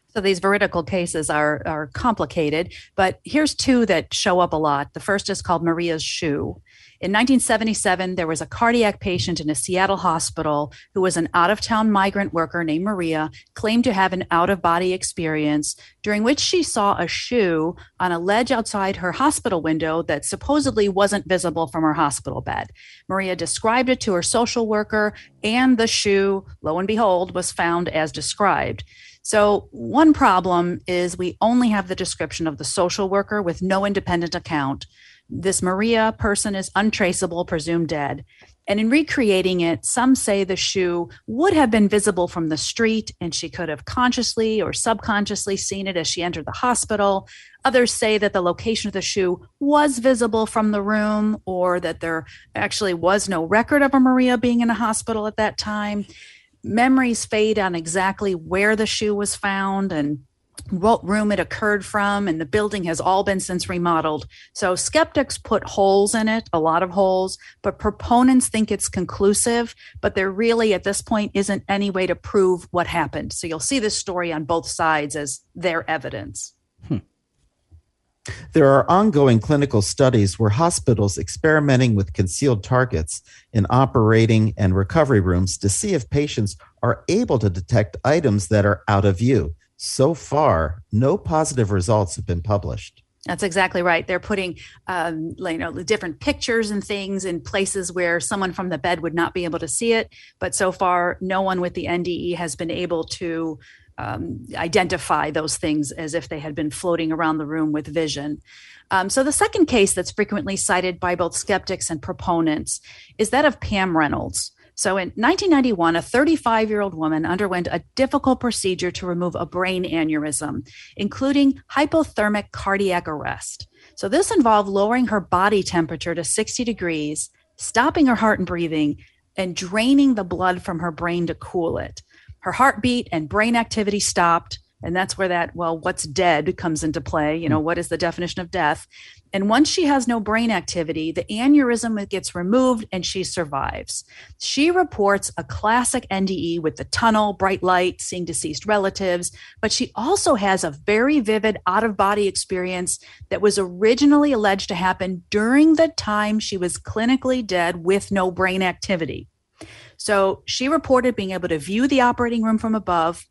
So these veridical cases are complicated, but here's two that show up a lot. The first is called Maria's Shoe. In 1977, there was a cardiac patient in a Seattle hospital who was an out-of-town migrant worker named Maria, claimed to have an out-of-body experience during which she saw a shoe on a ledge outside her hospital window that supposedly wasn't visible from her hospital bed. Maria described it to her social worker, and the shoe, lo and behold, was found as described. So one problem is we only have the description of the social worker with no independent account. This Maria person is untraceable, presumed dead. And in recreating it, some say the shoe would have been visible from the street and she could have consciously or subconsciously seen it as she entered the hospital. Others say that the location of the shoe was visible from the room, or that there actually was no record of a Maria being in a hospital at that time. Memories fade on exactly where the shoe was found and what room it occurred from, and the building has all been since remodeled. So skeptics put holes in it, a lot of holes, but proponents think it's conclusive, but there really at this point isn't any way to prove what happened. So you'll see this story on both sides as their evidence. There are ongoing clinical studies where hospitals experimenting with concealed targets in operating and recovery rooms to see if patients are able to detect items that are out of view. So far, no positive results have been published. That's exactly right. They're putting, different pictures and things in places where someone from the bed would not be able to see it. But so far, no one with the NDE has been able to identify those things as if they had been floating around the room with vision. So the second case that's frequently cited by both skeptics and proponents is that of Pam Reynolds. So in 1991, a 35-year-old woman underwent a difficult procedure to remove a brain aneurysm, including hypothermic cardiac arrest. So this involved lowering her body temperature to 60 degrees, stopping her heart and breathing, and draining the blood from her brain to cool it. Her heartbeat and brain activity stopped. And that's where that, what's dead comes into play. You know, what is the definition of death? And once she has no brain activity, the aneurysm gets removed and she survives. She reports a classic NDE with the tunnel, bright light, seeing deceased relatives, but she also has a very vivid out-of-body experience that was originally alleged to happen during the time she was clinically dead with no brain activity. So she reported being able to view the operating room from above.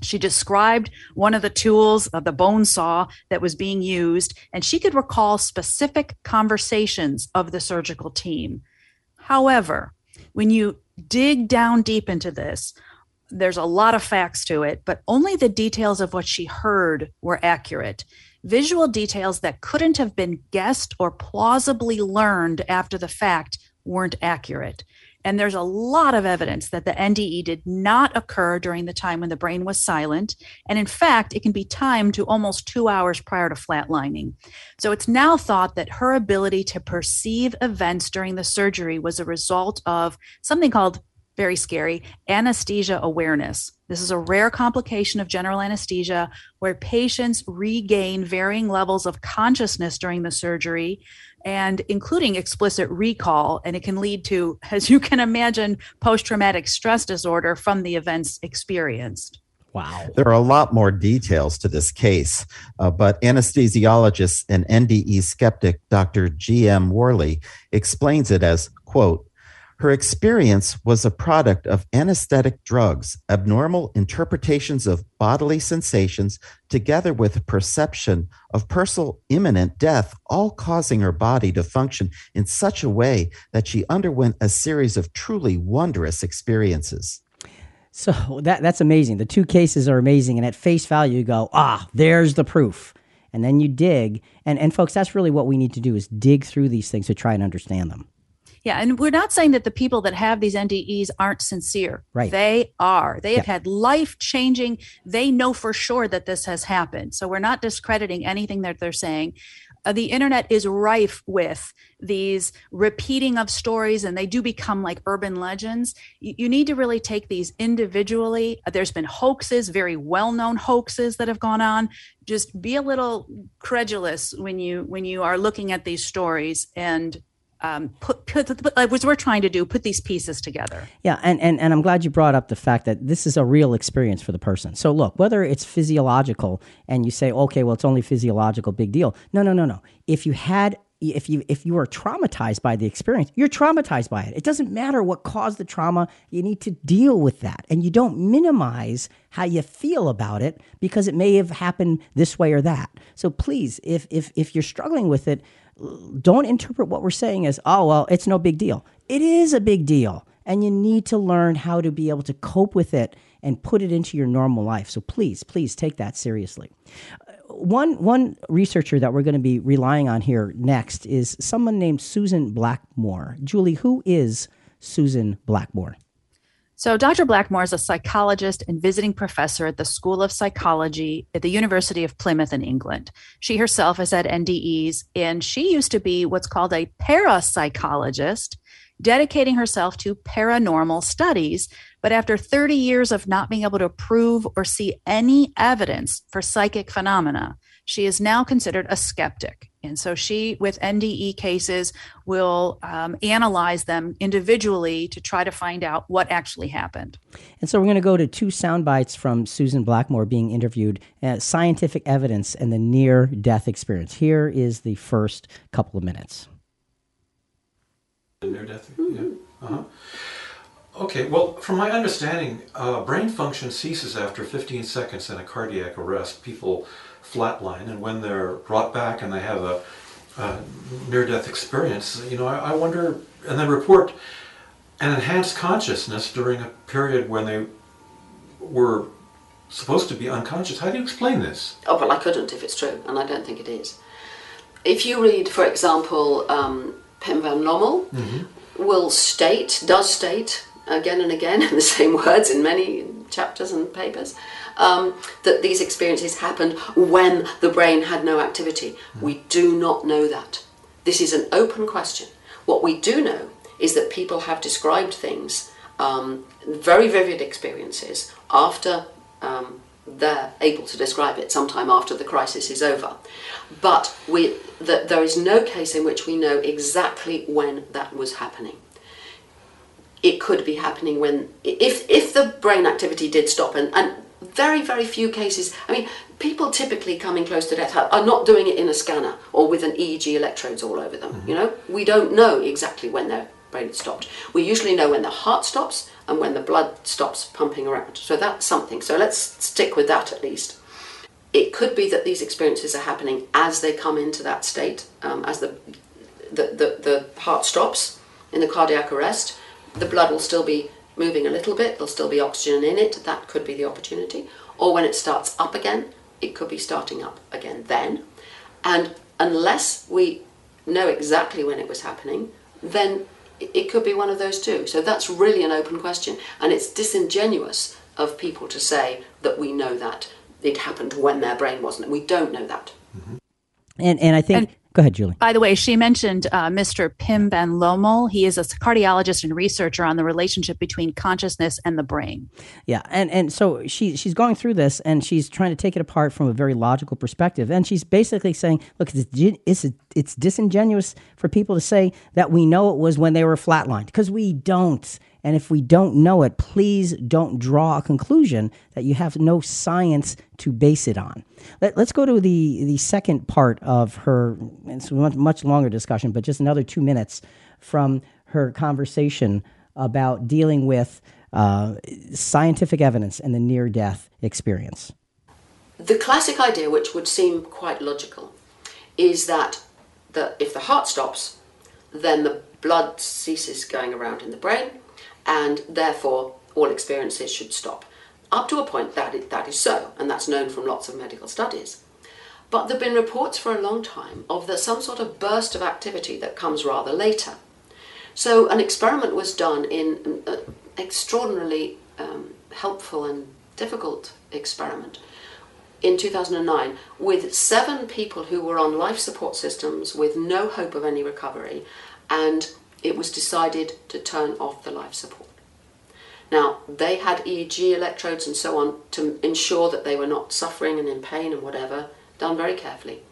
She described one of the tools of the bone saw that was being used, and she could recall specific conversations of the surgical team. However, when you dig down deep into this, there's a lot of facts to it, but only the details of what she heard were accurate. Visual details that couldn't have been guessed or plausibly learned after the fact weren't accurate. And there's a lot of evidence that the NDE did not occur during the time when the brain was silent. And in fact, it can be timed to almost 2 hours prior to flatlining. So it's now thought that her ability to perceive events during the surgery was a result of something called, very scary, anesthesia awareness. This is a rare complication of general anesthesia where patients regain varying levels of consciousness during the surgery, and including explicit recall, and it can lead to, as you can imagine, post-traumatic stress disorder from the events experienced. Wow. There are a lot more details to this case, but anesthesiologist and NDE skeptic Dr. G.M. Worley explains it as, quote, her experience was a product of anesthetic drugs, abnormal interpretations of bodily sensations, together with perception of personal imminent death, all causing her body to function in such a way that she underwent a series of truly wondrous experiences. So that's amazing. The two cases are amazing. And at face value, you go, there's the proof. And then you dig. And folks, that's really what we need to do is dig through these things to try and understand them. Yeah, and we're not saying that the people that have these NDEs aren't sincere. Right. They are. They have had life-changing. They know for sure that this has happened. So we're not discrediting anything that they're saying. The internet is rife with these repeating of stories, and they do become like urban legends. You need to really take these individually. There's been hoaxes, very well-known hoaxes that have gone on. Just be a little credulous when you are looking at these stories and what we're trying to do, put these pieces together. Yeah, and I'm glad you brought up the fact that this is a real experience for the person. So look, whether it's physiological and you say, okay, well, it's only physiological, big deal. No. If you are traumatized by the experience, you're traumatized by it. It doesn't matter what caused the trauma. You need to deal with that, and you don't minimize how you feel about it because it may have happened this way or that. So please, if you're struggling with it, don't interpret what we're saying as, it's no big deal. It is a big deal, and you need to learn how to be able to cope with it and put it into your normal life. So please take that seriously. One researcher that we're going to be relying on here next is someone named Susan Blackmore. Julie, who is Susan Blackmore? So Dr. Blackmore is a psychologist and visiting professor at the School of Psychology at the University of Plymouth in England. She herself has had NDEs, and she used to be what's called a parapsychologist, dedicating herself to paranormal studies. But after 30 years of not being able to prove or see any evidence for psychic phenomena, she is now considered a skeptic. And so she, with NDE cases, will analyze them individually to try to find out what actually happened. And so we're going to go to two sound bites from Susan Blackmore being interviewed, scientific evidence and the near-death experience. Here is the first couple of minutes. The near-death, yeah. Uh-huh. Okay, well, from my understanding, brain function ceases after 15 seconds in a cardiac arrest. People flatline, and when they're brought back and they have a near-death experience, you know, I wonder, and they report an enhanced consciousness during a period when they were supposed to be unconscious. How do you explain this? Oh, well, I couldn't if it's true, and I don't think it is. If you read, for example, Pim van Lommel, mm-hmm. does state, again and again in the same words in many chapters and papers, that these experiences happened when the brain had no activity. We do not know that. This is an open question. What we do know is that people have described things, very vivid experiences, after they're able to describe it, sometime after the crisis is over. But there is no case in which we know exactly when that was happening. It could be happening if the brain activity did stop, and very, very few cases. I mean, people typically coming close to death are not doing it in a scanner or with an EEG electrodes all over them, mm-hmm. you know? We don't know exactly when their brain stopped. We usually know when the heart stops and when the blood stops pumping around. So that's something. So let's stick with that at least. It could be that these experiences are happening as they come into that state, as the heart stops in the cardiac arrest. The blood will still be moving a little bit, there'll still be oxygen in it, that could be the opportunity. Or when it starts up again, it could be starting up again then. And unless we know exactly when it was happening, then it could be one of those two. So that's really an open question. And it's disingenuous of people to say that we know that it happened when their brain wasn't. We don't know that. Mm-hmm. And I think... Go ahead, Julie. By the way, she mentioned Mr. Pim van Lommel. He is a cardiologist and researcher on the relationship between consciousness and the brain. Yeah, and so she's going through this, and she's trying to take it apart from a very logical perspective. And she's basically saying, look, it's disingenuous for people to say that we know it was when they were flatlined, because we don't. And if we don't know it, please don't draw a conclusion that you have no science to base it on. Let's go to the second part of her, it's a much longer discussion, but just another 2 minutes from her conversation about dealing with scientific evidence and the near-death experience. The classic idea, which would seem quite logical, is that if the heart stops, then the blood ceases going around in the brain, and therefore all experiences should stop. Up to a point that is so, and that's known from lots of medical studies. But there have been reports for a long time of some sort of burst of activity that comes rather later. So an experiment was done in an extraordinarily helpful and difficult experiment in 2009 with 7 people who were on life support systems with no hope of any recovery, and it was decided to turn off the life support. Now, they had EEG electrodes and so on to ensure that they were not suffering and in pain and whatever, done very carefully.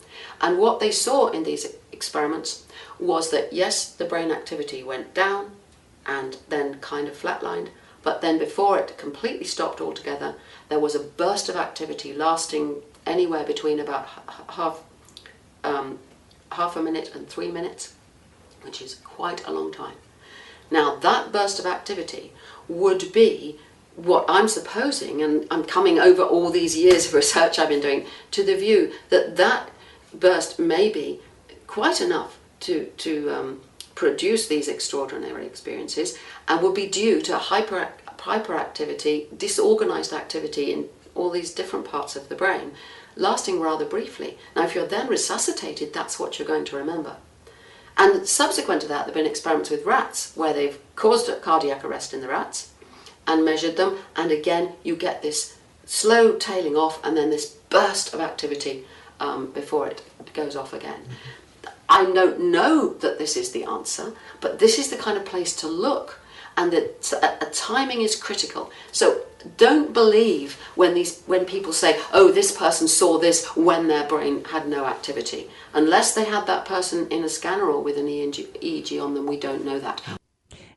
And what they saw in these experiments was that, yes, the brain activity went down and then kind of flatlined, but then before it completely stopped altogether, there was a burst of activity lasting anywhere between about half a minute and 3 minutes, which is quite a long time. Now, that burst of activity would be what I'm supposing, and I'm coming over all these years of research I've been doing, to the view that that burst may be quite enough to produce these extraordinary experiences, and would be due to hyperactivity, disorganized activity in all these different parts of the brain, lasting rather briefly. Now, if you're then resuscitated, that's what you're going to remember. And subsequent to that, there have been experiments with rats where they've caused a cardiac arrest in the rats and measured them. And again, you get this slow tailing off and then this burst of activity before it goes off again. I don't know that this is the answer, but this is the kind of place to look. And that timing is critical. So Don't believe when people say, oh, this person saw this when their brain had no activity. Unless they had that person in a scanner or with an EEG on them, we don't know that.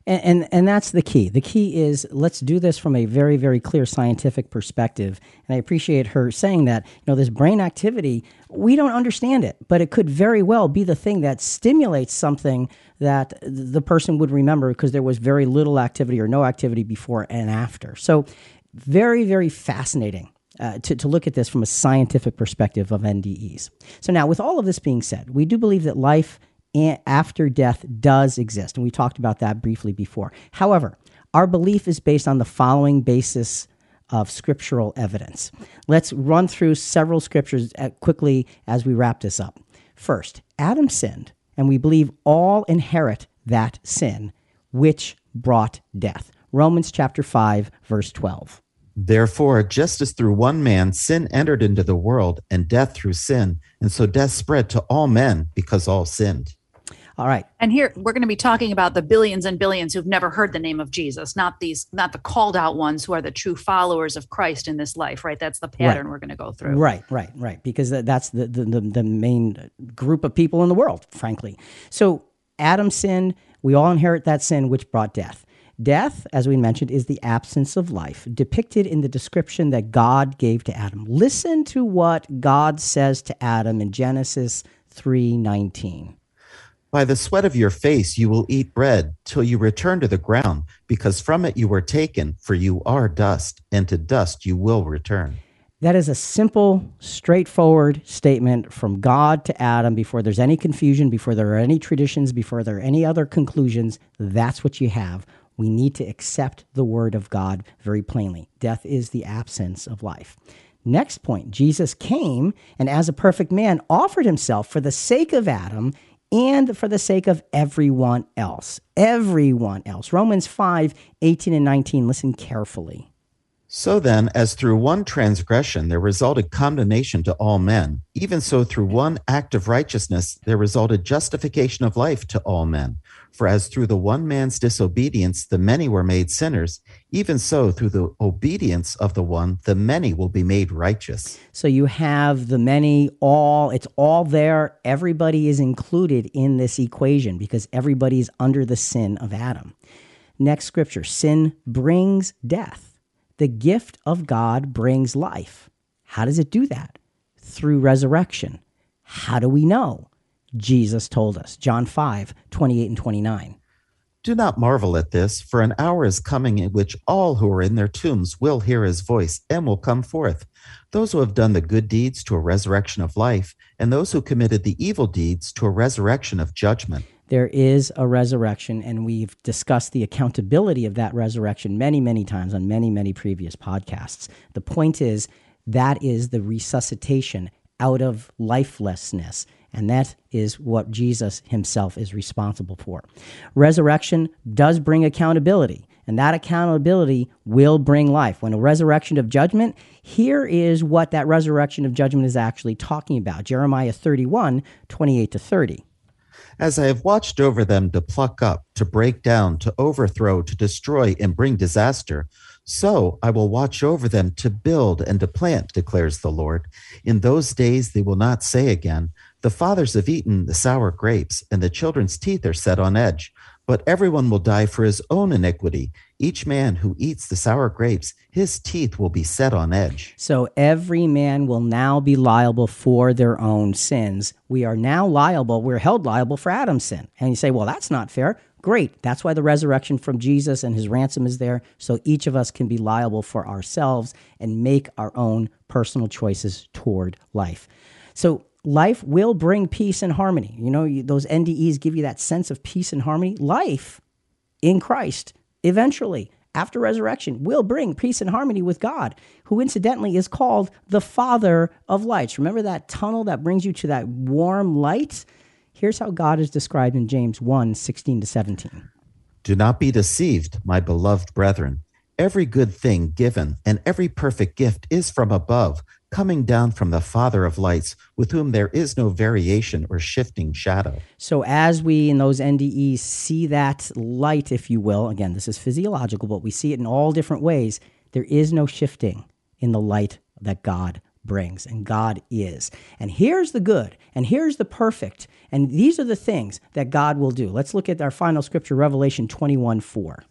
And that's the key. The key is, let's do this from a very, very clear scientific perspective. And I appreciate her saying that, you know, this brain activity, we don't understand it, but it could very well be the thing that stimulates something that the person would remember because there was very little activity or no activity before and after. So very, very fascinating to look at this from a scientific perspective of NDEs. So now, with all of this being said, we do believe that life after death does exist, and we talked about that briefly before. However, our belief is based on the following basis of scriptural evidence. Let's run through several scriptures quickly as we wrap this up. First, Adam sinned, and we believe all inherit that sin, which brought death. Romans chapter 5, verse 12. Therefore, just as through one man sin entered into the world, and death through sin, and so death spread to all men because all sinned. All right. And here we're going to be talking about the billions and billions who've never heard the name of Jesus, not the called out ones who are the true followers of Christ in this life, right? That's the pattern we're going to go through. Right. Because that's the main group of people in the world, frankly. So Adam sinned. We all inherit that sin, which brought death. Death, as we mentioned, is the absence of life, depicted in the description that God gave to Adam. Listen to what God says to Adam in Genesis 3:19. By the sweat of your face you will eat bread till you return to the ground, because from it you were taken, for you are dust, and to dust you will return. That is a simple, straightforward statement from God to Adam before there's any confusion, before there are any traditions, before there are any other conclusions. That's what you have. We need to accept the word of God very plainly. Death is the absence of life. Next point, Jesus came and as a perfect man offered himself for the sake of Adam and for the sake of everyone else. Everyone else. Romans 5, 18 and 19. Listen carefully. So then, as through one transgression there resulted condemnation to all men, even so through one act of righteousness there resulted justification of life to all men. For as through the one man's disobedience the many were made sinners, even so through the obedience of the one the many will be made righteous. So you have the many, all, it's all there. Everybody is included in this equation because everybody is under the sin of Adam. Next scripture, sin brings death. The gift of God brings life. How does it do that? Through resurrection. How do we know? Jesus told us. John 5, 28 and 29. Do not marvel at this, for an hour is coming in which all who are in their tombs will hear his voice and will come forth. Those who have done the good deeds to a resurrection of life, and those who committed the evil deeds to a resurrection of judgment. There is a resurrection, and we've discussed the accountability of that resurrection many, many times on many, many previous podcasts. The point is, that is the resuscitation out of lifelessness, and that is what Jesus himself is responsible for. Resurrection does bring accountability, and that accountability will bring life. When a resurrection of judgment, here is what that resurrection of judgment is actually talking about. Jeremiah 31, 28 to 30. As I have watched over them to pluck up, to break down, to overthrow, to destroy, and bring disaster, so I will watch over them to build and to plant, declares the Lord. In those days they will not say again, the fathers have eaten the sour grapes, and the children's teeth are set on edge. But everyone will die for his own iniquity. Each man who eats the sour grapes, his teeth will be set on edge. So every man will now be liable for their own sins. We are now liable, we're held liable for Adam's sin. And you say, well, that's not fair. Great, that's why the resurrection from Jesus and his ransom is there, so each of us can be liable for ourselves and make our own personal choices toward life. So life will bring peace and harmony. You know, those NDEs give you that sense of peace and harmony. Life in Christ, eventually, after resurrection, will bring peace and harmony with God, who incidentally is called the Father of lights. Remember that tunnel that brings you to that warm light? Here's how God is described in James 1, 16 to 17. Do not be deceived, my beloved brethren. Every good thing given and every perfect gift is from above, coming down from the Father of lights, with whom there is no variation or shifting shadow. So as we in those NDEs see that light, if you will, again, this is physiological, but we see it in all different ways, There is no shifting in the light that God brings, and God is. And here's the good, and here's the perfect, and these are the things that God will do. Let's look at our final scripture, Revelation 21:4.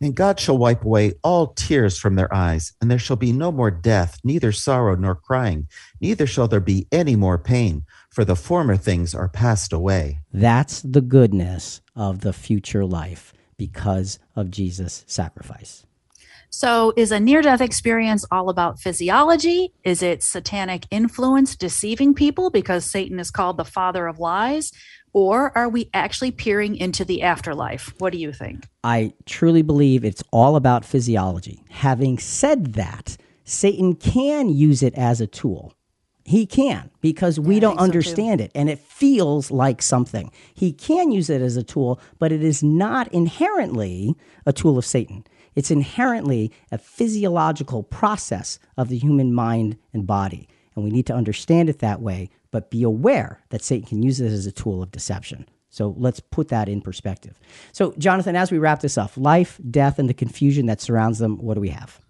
And God shall wipe away all tears from their eyes, and there shall be no more death, neither sorrow nor crying, neither shall there be any more pain, for the former things are passed away. That's the goodness of the future life because of Jesus' sacrifice. So is a near-death experience all about physiology? Is it satanic influence deceiving people because Satan is called the father of lies? Or are we actually peering into the afterlife? What do you think? I truly believe it's all about physiology. Having said that, Satan can use it as a tool. He can, because we don't understand it, and it feels like something. He can use it as a tool, but it is not inherently a tool of Satan. It's inherently a physiological process of the human mind and body, and we need to understand it that way, but be aware that Satan can use this as a tool of deception. So let's put that in perspective. So, Jonathan, as we wrap this up, life, death, and the confusion that surrounds them, what do we have?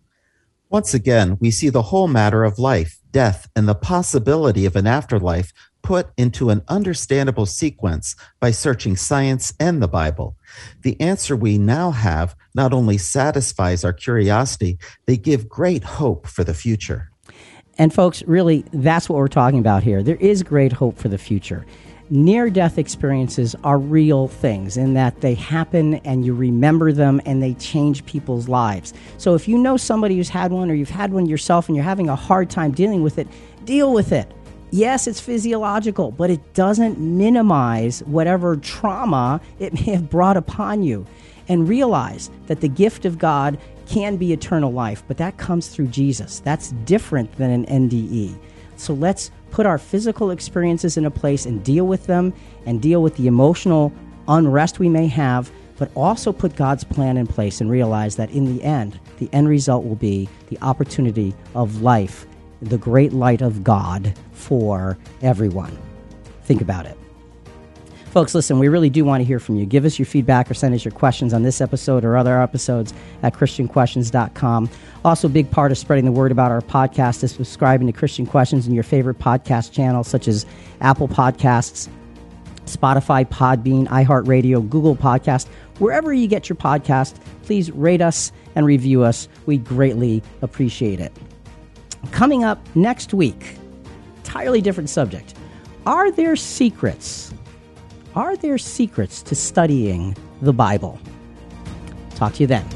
Once again, we see the whole matter of life, death, and the possibility of an afterlife put into an understandable sequence by searching science and the Bible. The answer we now have not only satisfies our curiosity, they give great hope for the future. And folks, really, that's what we're talking about here. There is great hope for the future. Near-death experiences are real things in that they happen and you remember them and they change people's lives. So if you know somebody who's had one or you've had one yourself and you're having a hard time dealing with it, deal with it. Yes, it's physiological, but it doesn't minimize whatever trauma it may have brought upon you. And realize that the gift of God can be eternal life, but that comes through Jesus. That's different than an NDE. So let's put our physical experiences in a place and deal with them and deal with the emotional unrest we may have, but also put God's plan in place and realize that in the end result will be the opportunity of life, the great light of God for everyone. Think about it. Folks, listen, we really do want to hear from you. Give us your feedback or send us your questions on this episode or other episodes at ChristianQuestions.com. Also, a big part of spreading the word about our podcast is subscribing to Christian Questions in your favorite podcast channels such as Apple Podcasts, Spotify, Podbean, iHeartRadio, Google Podcast. Wherever you get your podcast, please rate us and review us. We greatly appreciate it. Coming up next week, entirely different subject. Are there secrets to studying the Bible? Talk to you then.